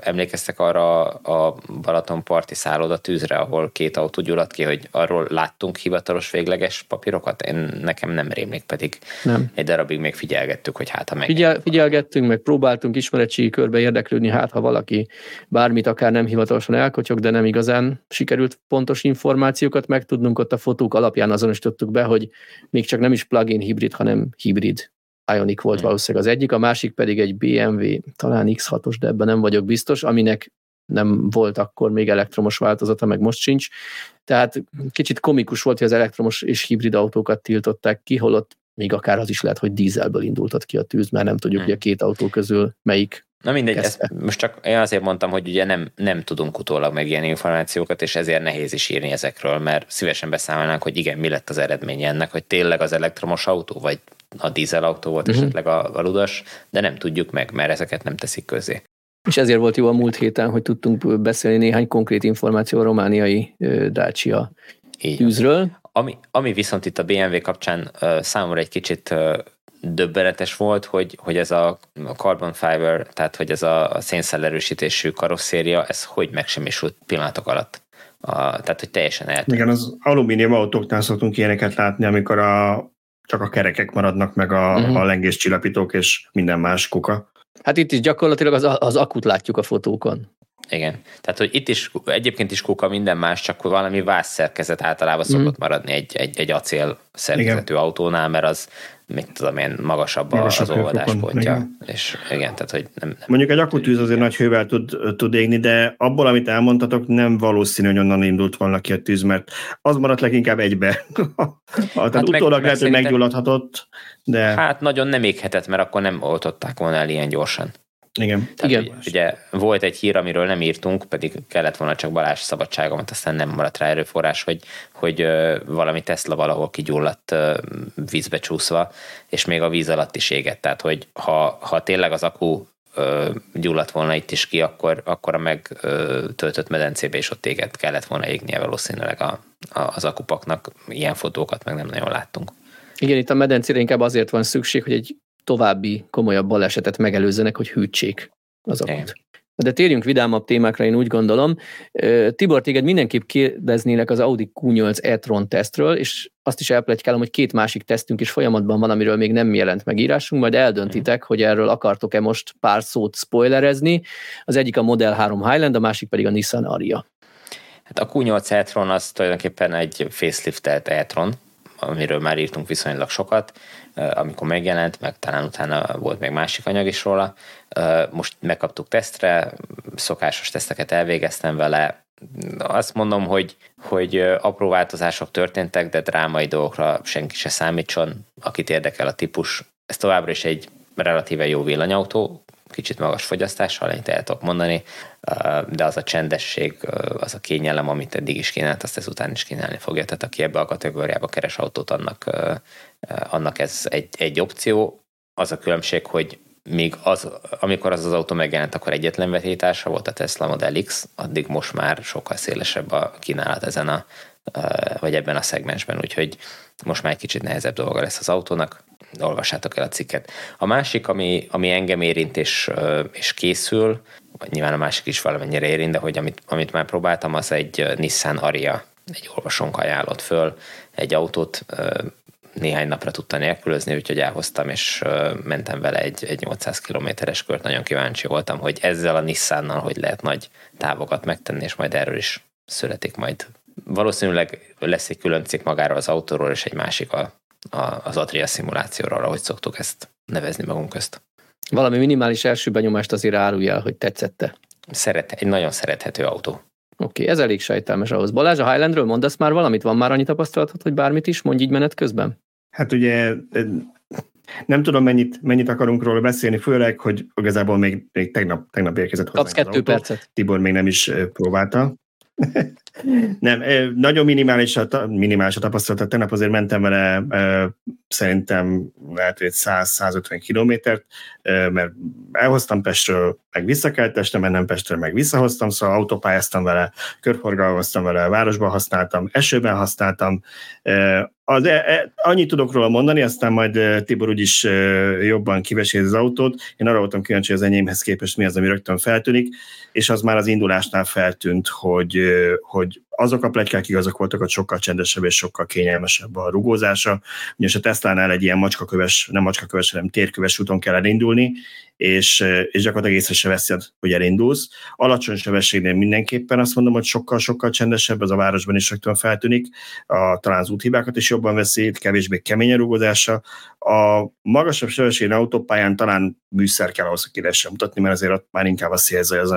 emlékeztek arra a Balatonparti szállodatűzre, ahol 2 autó gyulladt ki, hogy arról láttunk hivatalos végleges papírokat? Nekem nem rémlik, pedig nem. Egy darabig még figyelgettük, hogy hát ha meg... Figyelgettünk, meg próbáltunk ismeretségi körbe érdeklődni, hát ha valaki bármit akár nem hivatalosan elkotyog, de nem igazán sikerült pontos információkat megtudnunk, ott a fotók alapján azonosítottuk be, hogy még csak nem is plug-in hibrid, hanem hibrid. Ionik volt valószínűleg az egyik, a másik pedig egy BMW, talán X6-os, de ebben nem vagyok biztos, aminek nem volt akkor még elektromos változata, meg most sincs. Tehát kicsit komikus volt, hogy az elektromos és hibrid autókat tiltották ki, holott még akár az is lehet, hogy dízelből indultott ki a tűz, mert nem tudjuk, hogy a 2 autó közül melyik. Na mindegy, ezt most csak én azért mondtam, hogy ugye nem tudunk utólag meg ilyen információkat, és ezért nehéz is írni ezekről, mert szívesen beszámolnánk, hogy igen, mi lett az eredménye ennek, hogy tényleg az elektromos autó, vagy a dízelautó volt esetleg a ludas, de nem tudjuk meg, mert ezeket nem teszik közé. És ezért volt jó a múlt héten, hogy tudtunk beszélni néhány konkrét információ a romániai Dacia tűzről. Ami viszont itt a BMW kapcsán számomra egy kicsit döbbenetes volt, hogy ez a carbon fiber, tehát hogy ez a szénszellerősítésű karosszéria, ez hogy megsemmisült pillanatok alatt. Tehát, hogy teljesen eltűnt. Igen, az alumínium autóknál szoktunk ilyeneket látni, amikor csak a kerekek maradnak, meg a lengéscsillapítók és minden más kuka. Hát itt is gyakorlatilag az akut látjuk a fotókon. Igen. Tehát, hogy itt is egyébként is kuka, minden más, csak valami vászszerkezet általában szokott maradni egy acél szerkezetű autónál, mert az mit tudom én, magasabb az olvadáspontja. És igen, tehát, hogy nem mondjuk egy akutűz azért nagy hővel tud égni, de abból, amit elmondtatok, nem valószínű, hogy onnan indult volna ki a tűz, mert az maradt leginkább egybe. Tehát hát utólag lehet, hogy meggyulladhatott, de... Hát nagyon nem éghetett, mert akkor nem oltották volna el ilyen gyorsan. Igen. Tehát, igen. Ugye volt egy hír, amiről nem írtunk, pedig kellett volna csak Balázs szabadságomat, aztán nem maradt rá erőforrás, hogy valami Tesla valahol kigyulladt vízbe csúszva, és még a víz alatt is égett. Tehát, hogy ha tényleg az akku gyulladt volna itt is ki, akkor a megtöltött medencébe is ott égett, kellett volna égnie valószínűleg az akupaknak. Ilyen fotókat meg nem nagyon láttunk. Igen, itt a medencére inkább azért van szükség, hogy egy további komolyabb balesetet megelőzzenek, hogy hűtsék az akut. De térjünk vidámabb témákra, én úgy gondolom. Tibor, téged mindenképp kérdeznélek az Audi Q8 e-tron tesztről, és azt is elpletykálom, hogy 2 másik tesztünk is folyamatban van, amiről még nem jelent meg írásunk, majd eldöntitek, hogy erről akartok-e most pár szót spoilerezni. Az egyik a Model 3 Highland, a másik pedig a Nissan Ariya. Hát a Q8 e-tron az tulajdonképpen egy faceliftelt e-tron, amiről már írtunk viszonylag sokat, amikor megjelent, meg talán utána volt még másik anyag is róla. Most megkaptuk tesztre, szokásos teszteket elvégeztem vele. Azt mondom, hogy apró változások történtek, de drámai dolgokra senki se számítson, akit érdekel a típus. Ez továbbra is egy relatíve jó villanyautó, kicsit magas fogyasztással, ennyit el tudok mondani, de az a csendesség, az a kényelem, amit eddig is kínált, azt ezután is kínálni fogja. Tehát aki ebbe a kategóriába keres autót, annak ez egy opció. Az a különbség, hogy még amikor az autó megjelent, akkor egyetlen vetélytársa volt a Tesla Model X, addig most már sokkal szélesebb a kínálat vagy ebben a szegmensben, úgyhogy most már egy kicsit nehezebb dolga lesz az autónak. Olvassátok el a cikket. A másik, ami engem érint és készül, nyilván a másik is valamennyire érint, de hogy amit már próbáltam, az egy Nissan Ariya, egy olvasónk ajánlott föl egy autót, néhány napra tudta nélkülözni, úgyhogy elhoztam, és mentem vele egy 800 kilométeres kört. Nagyon kíváncsi voltam, hogy ezzel a Nissannal hogy lehet nagy távokat megtenni, és majd erről is születik majd. Valószínűleg lesz egy külön cikk magáról az autóról, és egy másik az Adria szimulációról, ahogy szoktuk ezt nevezni magunk közt. Valami minimális első benyomást azért áruljál, hogy tetszette. Egy nagyon szerethető autó. Oké, ez elég sejtelmes ahhoz. Balázs, a Highlandről mondasz már valamit? Van már annyi tapasztalatod, hogy bármit is? Mondj így menet közben. Hát ugye nem tudom, mennyit akarunk róla beszélni, főleg, hogy igazából még tegnap érkezett hozzánk az autó. Kapsz 2 percet. Tibor még nem is próbálta. Nem, nagyon minimális a tapasztalat. Tegnap azért mentem vele szerintem lehet, hogy 100-150 kilométert, mert elhoztam Pestről, meg vissza kellett este mennem Pestről, meg visszahoztam, szóval autópályáztam vele, körforgalmaztam vele, városban használtam, esőben használtam. Annyit tudok róla mondani, aztán majd Tibor úgyis jobban kivesél az autót. Én arra voltam kíváncsi, hogy az enyémhez képest mi az, ami rögtön feltűnik, és az már az indulásnál feltűnt, hogy azok a pletykák igazak voltak, hogy sokkal csendesebb és sokkal kényelmesebb a rugózása. Ugyanis a Teslánál egy ilyen nem macskaköves, hanem térköves úton kell elindulni, és gyakorlatilag észre se veszed, hogy elindulsz. Alacsony sebességnél mindenképpen azt mondom, hogy sokkal-sokkal csendesebb, ez a városban is rögtön feltűnik, talán az úthibákat is jobban veszi, kevésbé kemény a rugózása. A magasabb sebességű autópályán talán műszer kell ahhoz, hogy ki lehessen mutatni, mert azért ott már inkább a szélzaj az,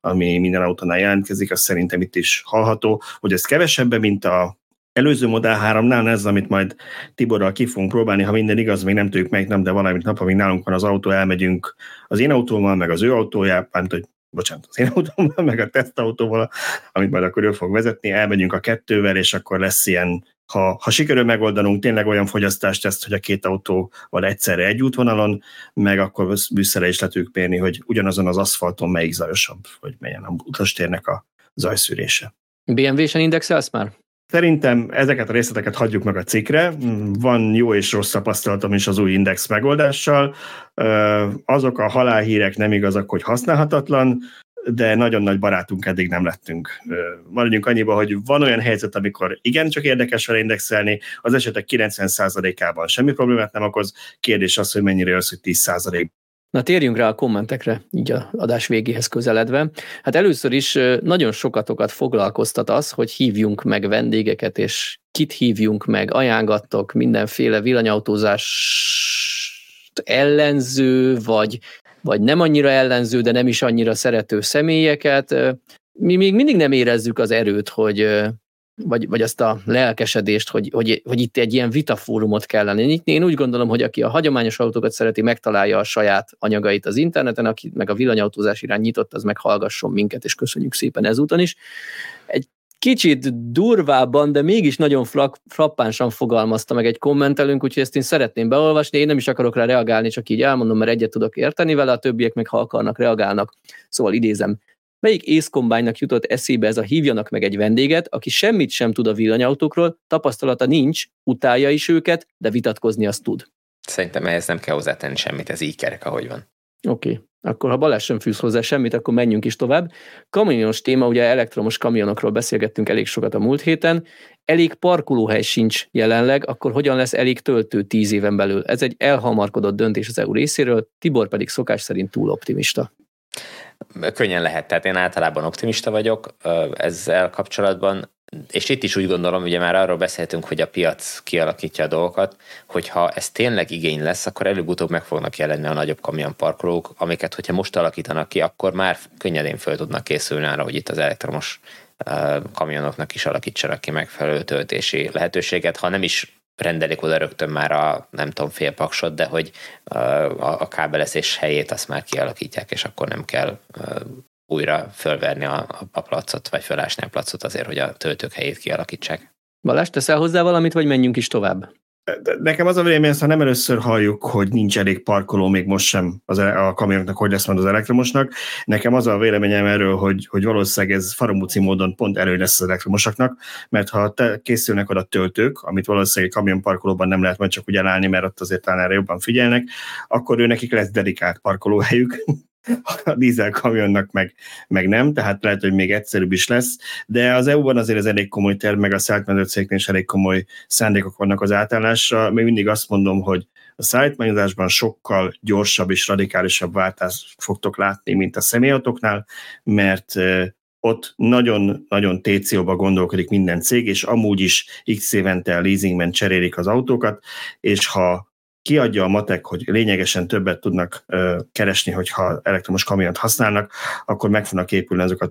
ami minden autónál jelentkezik, az szerintem itt is hallható, hogy ez kevesebben, mint a előző Model 3-nál, ez, amit majd Tiborral ki fogunk próbálni, ha minden igaz, még nem tudjuk melyik nap, de valamit nap, amíg nálunk van az autó, elmegyünk az én autómmal, meg az ő autójával, az én autómmal, meg a tesztautóval, amit majd akkor ő fog vezetni, elmegyünk a kettővel, és akkor lesz ilyen, ha sikerül megoldanunk tényleg olyan fogyasztást ezt, hogy a két autó van egyszerre egy útvonalon, meg akkor bűszerre is le tudjuk mérni, hogy ugyanazon az aszfalton melyik zajosabb, hogy melyen a utastérnek a zajszűrése. BMW-sen indexelsz már? Szerintem ezeket a részleteket hagyjuk meg a cikkre. Van jó és rossz tapasztalatom is az új index megoldással. Azok a halálhírek nem igazak, hogy használhatatlan, de nagyon nagy barátunk eddig nem lettünk. Maradjunk annyiba, hogy van olyan helyzet, amikor igencsak érdekes vele indexelni, az esetek 90%-ában semmi problémát nem okoz. Kérdés az, hogy mennyire jössz, hogy 10%. Na térjünk rá a kommentekre, így a adás végéhez közeledve. Hát először is nagyon sokatokat foglalkoztat az, hogy hívjunk meg vendégeket, és kit hívjunk meg, ajángattok mindenféle villanyautózást ellenző, vagy nem annyira ellenző, de nem is annyira szerető személyeket. Mi még mindig nem érezzük az erőt, vagy azt a lelkesedést, hogy itt egy ilyen vitafórumot kell lenni. Én úgy gondolom, hogy aki a hagyományos autókat szereti, megtalálja a saját anyagait az interneten, aki meg a villanyautózás irány nyitott, az meg hallgasson minket, és köszönjük szépen ezúton is. Egy kicsit durvábban, de mégis nagyon frappánsan fogalmazta meg egy kommentelünk, úgyhogy ezt én szeretném beolvasni, én nem is akarok rá reagálni, csak így elmondom, mert egyet tudok érteni vele, a többiek meg ha akarnak, reagálnak. Szóval idézem. Melyik észkombánynak jutott eszébe ez a hívjanak meg egy vendéget, aki semmit sem tud a villanyautókról, tapasztalata nincs, utálja is őket, de vitatkozni azt tud. Szerintem ehhez nem kell hozzátenni semmit, ez így kerek, ahogy van. Oké. Akkor ha Balázs sem fűz hozzá semmit, akkor menjünk is tovább. Kamionos téma, ugye elektromos kamionokról beszélgettünk elég sokat a múlt héten. Elég parkolóhely sincs jelenleg, akkor hogyan lesz elég töltő 10 éven belül? Ez egy elhamarkodott döntés az EU részéről, Tibor pedig szokás szerint túl optimista. Könnyen lehet, tehát én általában optimista vagyok ezzel kapcsolatban, és itt is úgy gondolom, ugye már arról beszéltünk, hogy a piac kialakítja a dolgokat, hogyha ez tényleg igény lesz, akkor előbb-utóbb meg fognak jelenni a nagyobb kamionparkolók, amiket, hogyha most alakítanak ki, akkor már könnyedén föl tudnak készülni arra, hogy itt az elektromos kamionoknak is alakítsanak ki megfelelő töltési lehetőséget, ha nem is rendelik oda rögtön már a fél paksot, de hogy a kábelezés helyét azt már kialakítják, és akkor nem kell újra fölverni a placot, vagy fölásni a placot azért, hogy a töltők helyét kialakítsák. Balázs, teszel hozzá valamit, vagy menjünk is tovább? Nekem az a vélemény, ha nem először halljuk, hogy nincs elég parkoló, még most sem a kamionoknak, hogy lesz majd az elektromosnak. Nekem az a véleményem erről, hogy valószínűleg ez faramúci módon pont elő lesz az elektromosaknak, mert ha készülnek oda töltők, amit valószínűleg kamionparkolóban nem lehet majd csak úgy elállni, mert ott azért talán erre jobban figyelnek, akkor ő nekik lesz dedikált parkolóhelyük, a dízelkamionnak meg nem, tehát lehet, hogy még egyszerűbb is lesz, de az EU-ban azért ez elég komoly terv, meg a szállítmányozó cégnél is elég komoly szándékok vannak az átállásra. Még mindig azt mondom, hogy a szállítmányozásban sokkal gyorsabb és radikálisabb váltást fogtok látni, mint a személyautóknál, mert ott nagyon-nagyon TCO-ba gondolkodik minden cég, és amúgy is x évente a leasingben cserélik az autókat, és ha kiadja a matek, hogy lényegesen többet tudnak keresni, hogyha elektromos kamiont használnak, akkor meg fognak épülni azok a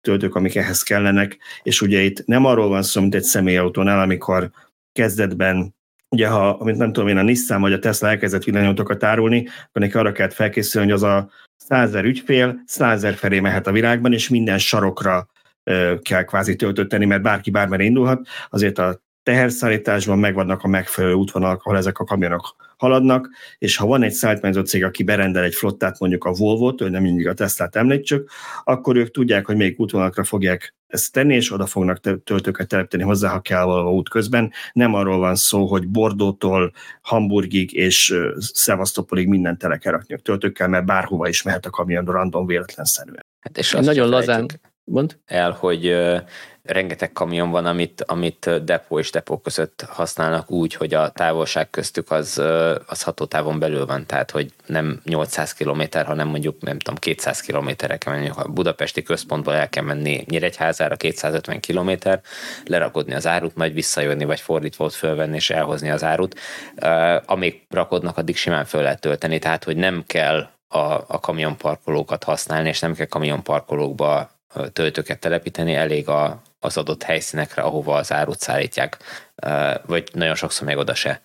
töltők, amik ehhez kellenek, és ugye itt nem arról van szó, mint egy személyautónál, amikor kezdetben, ugye ha, nem tudom én, a Nissan vagy a Tesla elkezdett villanyautókat árulni, akkor neki arra kellett felkészülni, hogy az a 100 000 ügyfél 100 000 felé mehet a világban, és minden sarokra kell kvázi töltőt tenni, mert bárki bármire indulhat, azért a teherszállításban megvannak a megfelelő útvonalak, ahol ezek a kamionok haladnak, és ha van egy szállítmányozó cég, aki berendel egy flottát, mondjuk a Volvo-t, hogy nem mindig a Teslát említsük, akkor ők tudják, hogy melyik útvonalakra fogják ezt tenni, és oda fognak töltőket telepíteni hozzá, ha kell valahol útközben. Nem arról van szó, hogy Bordótól Hamburgig és Szevasztopolig minden tele kell rakni a töltőkkel, mert bárhova is mehet a kamion random véletlenszerűen. Hát és nagyon lazán mond el, hogy rengeteg kamion van, amit depó és depó között használnak úgy, hogy a távolság köztük az hatótávon belül van, tehát hogy nem 800 km, hanem mondjuk nem tudom, 200 km-re kell menni, a budapesti központból el kell menni Nyíregyházára 250 km, lerakodni az árut, majd visszajönni, vagy fordítva ott fölvenni és elhozni az árut. Amíg rakodnak, addig simán föl lehet tölteni, tehát hogy nem kell a kamionparkolókat használni, és nem kell kamionparkolókba töltőket telepíteni, elég az adott helyszínekre, ahova az árut szállítják, vagy nagyon sokszor még oda se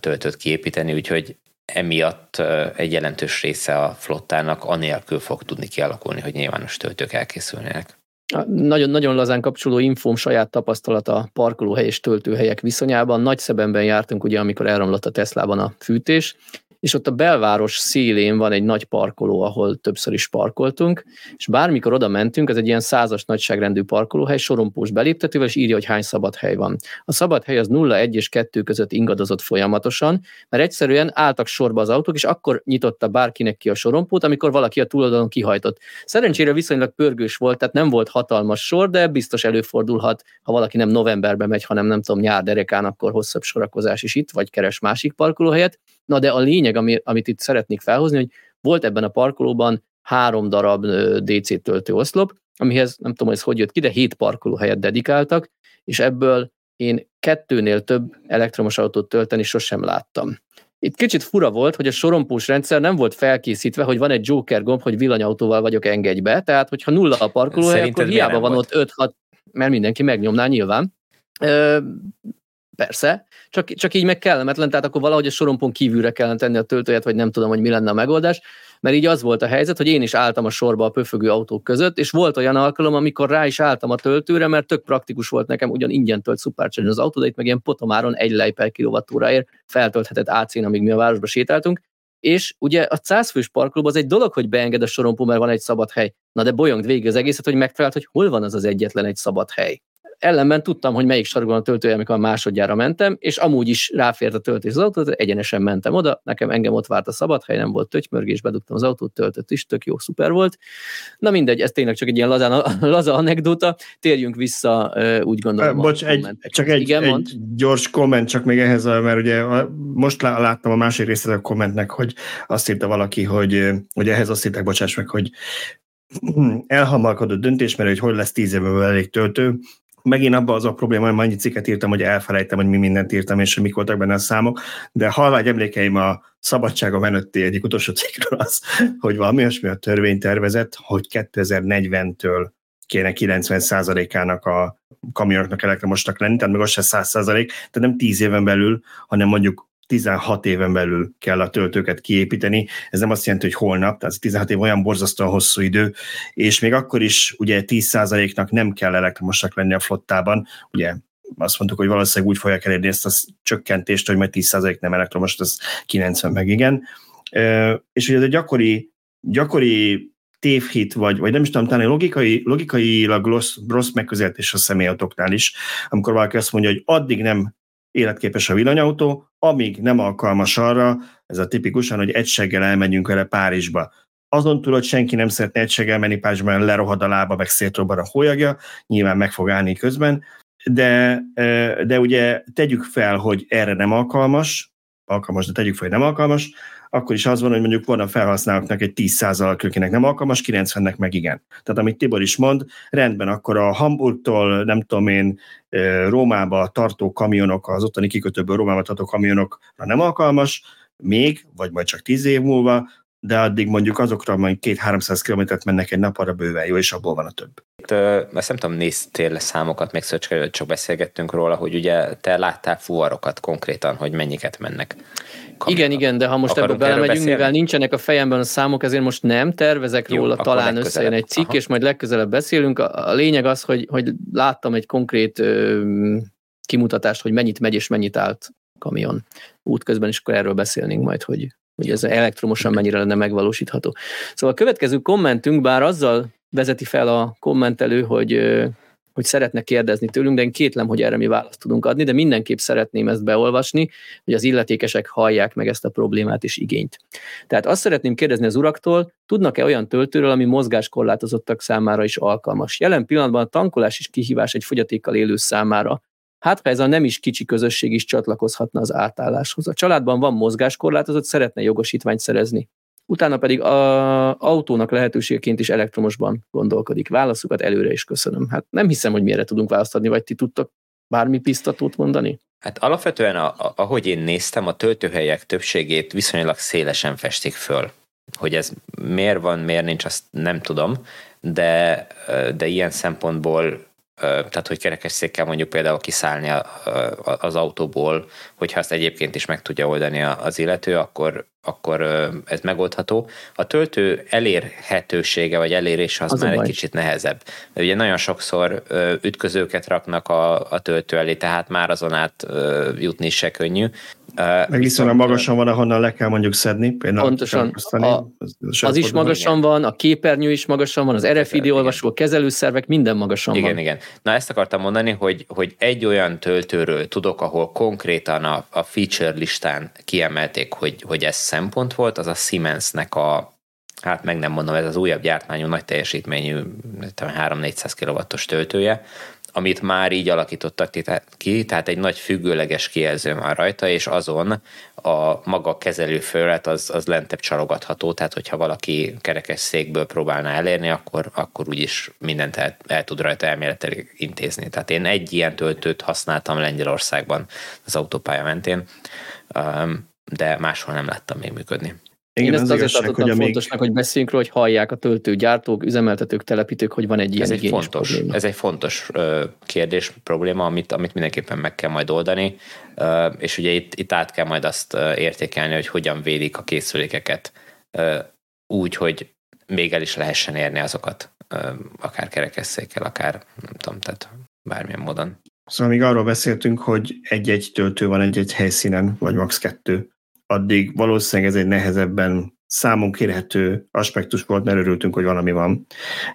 töltőt kiépíteni, úgyhogy emiatt egy jelentős része a flottának anélkül fog tudni kialakulni, hogy nyilvános töltők elkészülnének. Nagyon-nagyon lazán kapcsoló infóm, saját tapasztalata a parkolóhely és töltőhelyek viszonyában. Nagyszebenben jártunk, ugye, amikor elromlott a Teslában a fűtés, és ott a belváros szélén van egy nagy parkoló, ahol többször is parkoltunk, és bármikor oda mentünk, ez egy ilyen 100-as nagyságrendű parkolóhely, sorompós beléptetővel, és írja, hogy hány szabad hely van. A szabad hely az 0-1 és 2 között ingadozott folyamatosan, mert egyszerűen álltak sorba az autók, és akkor nyitotta bárkinek ki a sorompót, amikor valaki a túloldalon kihajtott. Szerencsére viszonylag pörgős volt, tehát nem volt hatalmas sor, de biztos előfordulhat, ha valaki nem novemberben megy, hanem nem tudom, nyár derekán, akkor hosszabb sorakozás is itt, vagy keres másik parkolóhelyet. Na de a lényeg, amit itt szeretnék felhozni, hogy volt ebben a parkolóban 3 darab DC töltőoszlop, amihez nem tudom, hogy jött ki, de 7 parkolóhelyet dedikáltak, és ebből én 2-nél több elektromos autót tölteni sosem láttam. Itt kicsit fura volt, hogy a sorompós rendszer nem volt felkészítve, hogy van egy Joker gomb, hogy villanyautóval vagyok, engedj be, tehát hogyha 0 a parkolóhely, akkor hiába van ott 5-6, mert mindenki megnyomná nyilván. Persze, csak így meg kellemetlen, tehát akkor valahogy a sorompon kívülre kellene tenni a töltőjét, vagy nem tudom, hogy mi lenne a megoldás, mert így az volt a helyzet, hogy én is álltam a sorba a pöfögő autók között, és volt olyan alkalom, amikor rá is álltam a töltőre, mert tök praktikus volt nekem, ugyan ingyen tölt Supercharge az autó, de itt meg ilyen potomáron 1 lej per kilovattóráért feltölthetett AC-n, amíg mi a városba sétáltunk, és ugye a 100 fős parkolóban az egy dolog, hogy beenged a sorompó, mert van egy szabad hely. Na de bolyongd végig az egészet, hogy megtalált, hogy hol van az egyetlen egy szabad hely. Ellenben tudtam, hogy melyik sarokban a töltője, amikor a másodjára mentem, és amúgy is ráfért a töltés az autót, egyenesen mentem oda, engem ott várt a szabadhely, nem volt tötymörgés, bedugtam az autót, töltött is, tök jó, szuper volt. Na mindegy, ez tényleg csak egy ilyen laza anekdóta, térjünk vissza, úgy gondolom. Bocs, egy gyors komment, csak még ehhez, mert ugye most láttam a másik részét a kommentnek, hogy azt írta valaki, hogy ehhez azt írták, bocsáss meg, hogy elhamarkodott döntés, mert hogy lesz 10 évvel elég töltő. Megint abban az a probléma, hogy annyi cikket írtam, hogy elfelejtem, hogy mi mindent írtam, és hogy mik voltak benne a számok, de halvány emlékeim a Szabadsága menőtti egyik utolsó cikkről az, hogy valami olyasmi a törvénytervezet, hogy 2040-től kéne 90%-ának a kamionoknak elektromosnak lenni, tehát meg az se 100%, tehát nem 10 éven belül, hanem mondjuk 16 éven belül kell a töltőket kiépíteni, ez nem azt jelenti, hogy holnap, tehát 16 év olyan borzasztóan hosszú idő, és még akkor is ugye 10%-nak nem kell elektromosnak lenni a flottában, ugye azt mondtuk, hogy valószínűleg úgy fogják elérni ezt a csökkentést, hogy majd 10% nem elektromos, az 90 meg igen. És ugye ez a gyakori tévhit, vagy nem is tudom, talán logikailag rossz megközelítés a személyautóknál is, amikor valaki azt mondja, hogy addig nem életképes a villanyautó, amíg nem alkalmas arra, ez a tipikusan, hogy egy seggel elmegyünk vele Párizsba. azon túl, hogy senki nem szeretne egységgel menni pácsban, lerohad a lába, meg szétrobban a hólyagja, nyilván meg fog állni közben, de ugye tegyük fel, hogy erre nem alkalmas, de tegyük fel, hogy nem alkalmas, akkor is az van, hogy mondjuk van a felhasználóknak egy 10%, akinek nem alkalmas, 90-nek meg igen. Tehát amit Tibor is mond, rendben, akkor a Hamburgtól, nem tudom én, Rómába tartó kamionok, az ottani kikötőből Rómába tartó kamionokra nem alkalmas, még, vagy majd csak 10 év múlva, de addig mondjuk azokra majd 200-300 kilométert mennek egy nap, arra bőven jó, és abból van a több. Azt nem tudom, néztél le számokat, még szóval csak beszélgettünk róla, hogy ugye te láttál fuvarokat konkrétan, hogy mennyiket mennek. Kamionok. Igen, de ha most ebbe belemegyünk, mivel nincsenek a fejemben a számok, ezért most nem tervezek jó, róla, talán összejön egy cikk, aha, és majd legközelebb beszélünk. A lényeg az, hogy láttam egy konkrét kimutatást, hogy mennyit megy és mennyit állt kamion útközben, és akkor erről beszélnénk majd, hogy ez elektromosan mennyire lenne megvalósítható. Szóval a következő kommentünk, bár azzal vezeti fel a kommentelő, hogy szeretne kérdezni tőlünk, de én kétlem, hogy erre mi választ tudunk adni, de mindenképp szeretném ezt beolvasni, hogy az illetékesek hallják meg ezt a problémát és igényt. Tehát azt szeretném kérdezni az uraktól, tudnak-e olyan töltőről, ami mozgáskorlátozottak számára is alkalmas? Jelen pillanatban a tankolás is kihívás egy fogyatékkal élő számára. Hát, ha ez a nem is kicsi közösség is csatlakozhatna az átálláshoz. A családban van mozgáskorlátozott, szeretne jogosítványt szerezni. Utána pedig az autónak lehetőségként is elektromosban gondolkodik. Válaszukat előre is köszönöm. Hát nem hiszem, hogy mire tudunk választ adni, vagy ti tudtok bármi biztatót mondani? Hát alapvetően, ahogy én néztem, a töltőhelyek többségét viszonylag szélesen festik föl. Hogy ez miért van, miért nincs, azt nem tudom, de ilyen szempontból, tehát hogy kerekesszékkel mondjuk például kiszállni az autóból, hogyha azt egyébként is meg tudja oldani az illető, akkor ez megoldható. A töltő elérhetősége vagy elérése az már egy kicsit nehezebb. De ugye nagyon sokszor ütközőket raknak a töltő elé, tehát már azon át jutni se könnyű. Meg viszonylag magasan van, ahonnan le kell mondjuk szedni. Pontosan. Az is magasan van, a képernyő is magasan van, az RFID olvasó, a kezelőszervek, minden magasan van. Igen. Na ezt akartam mondani, hogy egy olyan töltőről tudok, ahol konkrétan a feature listán kiemelték, hogy ez szempont volt, az a Siemensnek hát meg nem mondom, ez az újabb gyártmányú, nagy teljesítményű 3-400 kW-os töltője, amit már így alakítottak ki, tehát egy nagy függőleges kijelző van rajta, és azon a maga kezelőfőlet az lentebb csalogatható, tehát hogyha valaki kerekesszékből próbálná elérni, akkor úgyis mindent el tud rajta elméletileg intézni. Tehát én egy ilyen töltőt használtam Lengyelországban az autópálya mentén, de máshol nem láttam még működni. Igen, én ezt azért tartottam fontosnak, hogy beszéljünk róla, hogy hallják a töltőgyártók, üzemeltetők, telepítők, hogy van egy ilyen igényes probléma. Ez egy fontos kérdés, probléma, amit mindenképpen meg kell majd oldani, és ugye itt át kell majd azt értékelni, hogy hogyan védik a készülékeket úgy, hogy még el is lehessen érni azokat, akár kerekesszékkel, akár nem tudom, tehát bármilyen módon. Szóval még arról beszéltünk, hogy egy-egy töltő van egy-egy helyszínen, vagy max. 2. Addig valószínűleg ez egy nehezebben számon kérhető aspektus volt, mert örültünk, hogy valami van.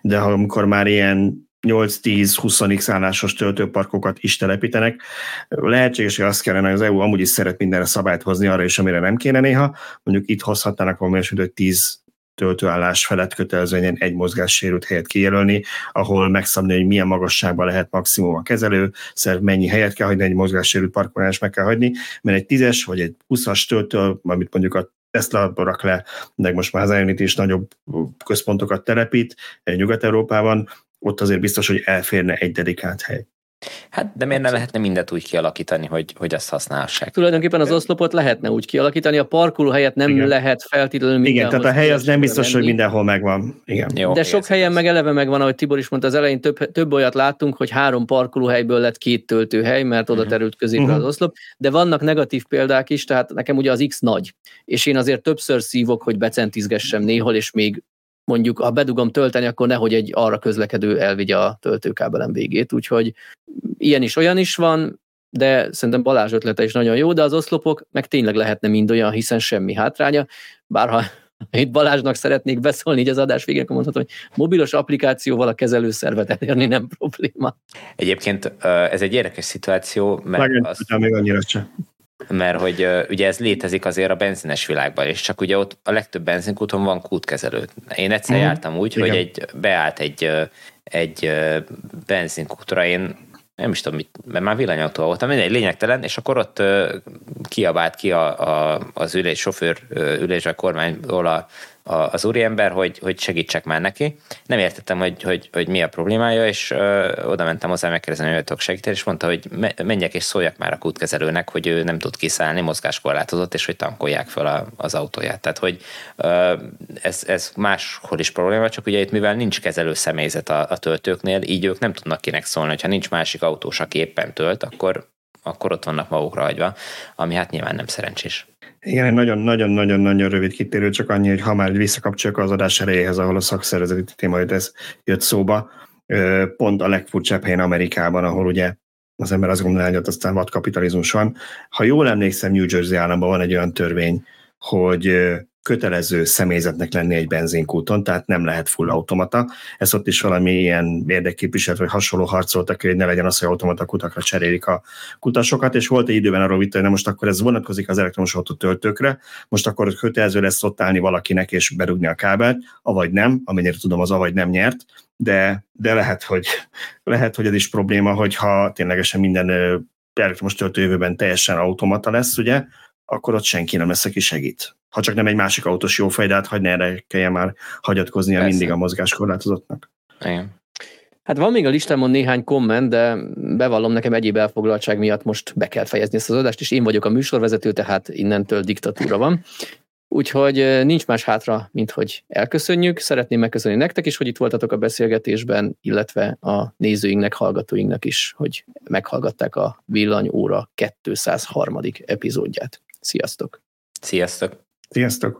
De ha amikor már ilyen 8-10-20x állásos töltőparkokat is telepítenek, lehetséges, hogy azt kellene, hogy az EU amúgy is szeret mindenre szabályt hozni arra is, amire nem kéne néha. Mondjuk itt hozhatnának valami, hogy 10 töltőállás felett kötelezően egy mozgássérült helyet kijelölni, ahol megszabni, hogy milyen magasságban lehet maximum a kezelő, szerint mennyi helyet kell hagyni, egy mozgássérült parkolás meg kell hagyni, mert egy 10-es vagy egy 20-as töltő, amit mondjuk a Tesla rak le, de most már az Ionit is nagyobb központokat telepít Nyugat-Európában, ott azért biztos, hogy elférne egy dedikált hely. Hát, de miért ne lehetne mindent úgy kialakítani, hogy azt használhassák? Tulajdonképpen az oszlopot lehetne úgy kialakítani, a parkoló helyet nem igen. lehet feltétlenül mindenhol. Igen, tehát a hely az nem biztos, venni. Hogy mindenhol megvan. Igen. Jó, de sok helyen meg eleve megvan, ahogy Tibor is mondta, az elején több olyat láttunk, hogy 3 parkolóhelyből lett 2 töltőhely, mert oda terült középre az oszlop, de vannak negatív példák is, tehát nekem ugye az X nagy, és én azért többször szívok, hogy becentizgessem néhol, és még mondjuk, ha bedugom tölteni, akkor nehogy egy arra közlekedő elvigye a töltőkábelen végét. Úgyhogy ilyen is, olyan is van, de szerintem Balázs ötlete is nagyon jó, de az oszlopok meg tényleg lehetne mind olyan, hiszen semmi hátránya. Bárha itt Balázsnak szeretnék beszólni, így az adás végén mondhatom, hogy mobilos applikációval a kezelőszervet elérni nem probléma. Egyébként ez egy érdekes szituáció, mert... Még annyira sem. Mert hogy ugye ez létezik azért a benzines világban, és csak ugye ott a legtöbb benzinkúton van kútkezelő. Én egyszer jártam úgy, igen, hogy beállt egy benzinkútra, én nem is tudom mit, mert már villanyautó voltam, mindegy, lényegtelen, és akkor ott kiabált ki az ülés, sofőr ülésre, a kormányból az úriember, hogy segítsek már neki. Nem értettem, hogy mi a problémája, és oda mentem hozzá megkérdezni, hogy tudok segíteni, és mondta, hogy menjek és szóljak már a kútkezelőnek, hogy ő nem tud kiszállni, mozgáskorlátozott, és hogy tankolják fel az autóját. Tehát, hogy ez máshol is probléma, csak ugye itt mivel nincs kezelő személyzet a töltőknél, így ők nem tudnak kinek szólni, hogyha nincs másik autós, aki éppen tölt, akkor ott vannak magukra hagyva, ami hát nyilván nem szerencsés. Igen, egy nagyon-nagyon rövid kitérő, csak annyi, hogy ha már visszakapcsoljuk az adás erejéhez, ahol a szakszervezeti téma jött szóba, pont a legfurcsább helyen Amerikában, ahol ugye az ember azt gondolja, hogy ott aztán vadkapitalizmus van. Ha jól emlékszem, New Jersey államban van egy olyan törvény, hogy kötelező személyzetnek lenni egy benzinkúton, tehát nem lehet full automata. Ez ott is valami ilyen érdekképviselet, vagy hasonló harcoltak, hogy ne legyen az, hogy automata kutakra cserélik a kutasokat, és volt egy időben arról vita, hogy na most akkor ez vonatkozik az elektromos autó töltőkre, most akkor kötelező lesz ott állni valakinek és berúgni a kábelt, avagy nem, amennyire tudom, az avagy nem nyert, de lehet, hogy ez is probléma, hogyha ténylegesen minden elektromos töltő jövőben teljesen automata lesz, ugye, akkor ott senki nem lesz, aki segít. Ha csak nem egy másik autós jófej, de hát hogy ne erre kelljen már hagyatkoznia mindig a mozgáskorlátozottnak. Igen. Hát van még a listámon néhány komment, de bevallom, nekem egyéb elfoglaltság miatt most be kell fejezni ezt az adást, és én vagyok a műsorvezető, tehát innentől diktatúra van. Úgyhogy nincs más hátra, mint hogy elköszönjük. Szeretném megköszönni nektek is, hogy itt voltatok a beszélgetésben, illetve a nézőinknek, hallgatóinknak is, hogy meghallgatták a Villanyóra 203. epizódját. Sziasztok! Sziasztok! Sziasztok!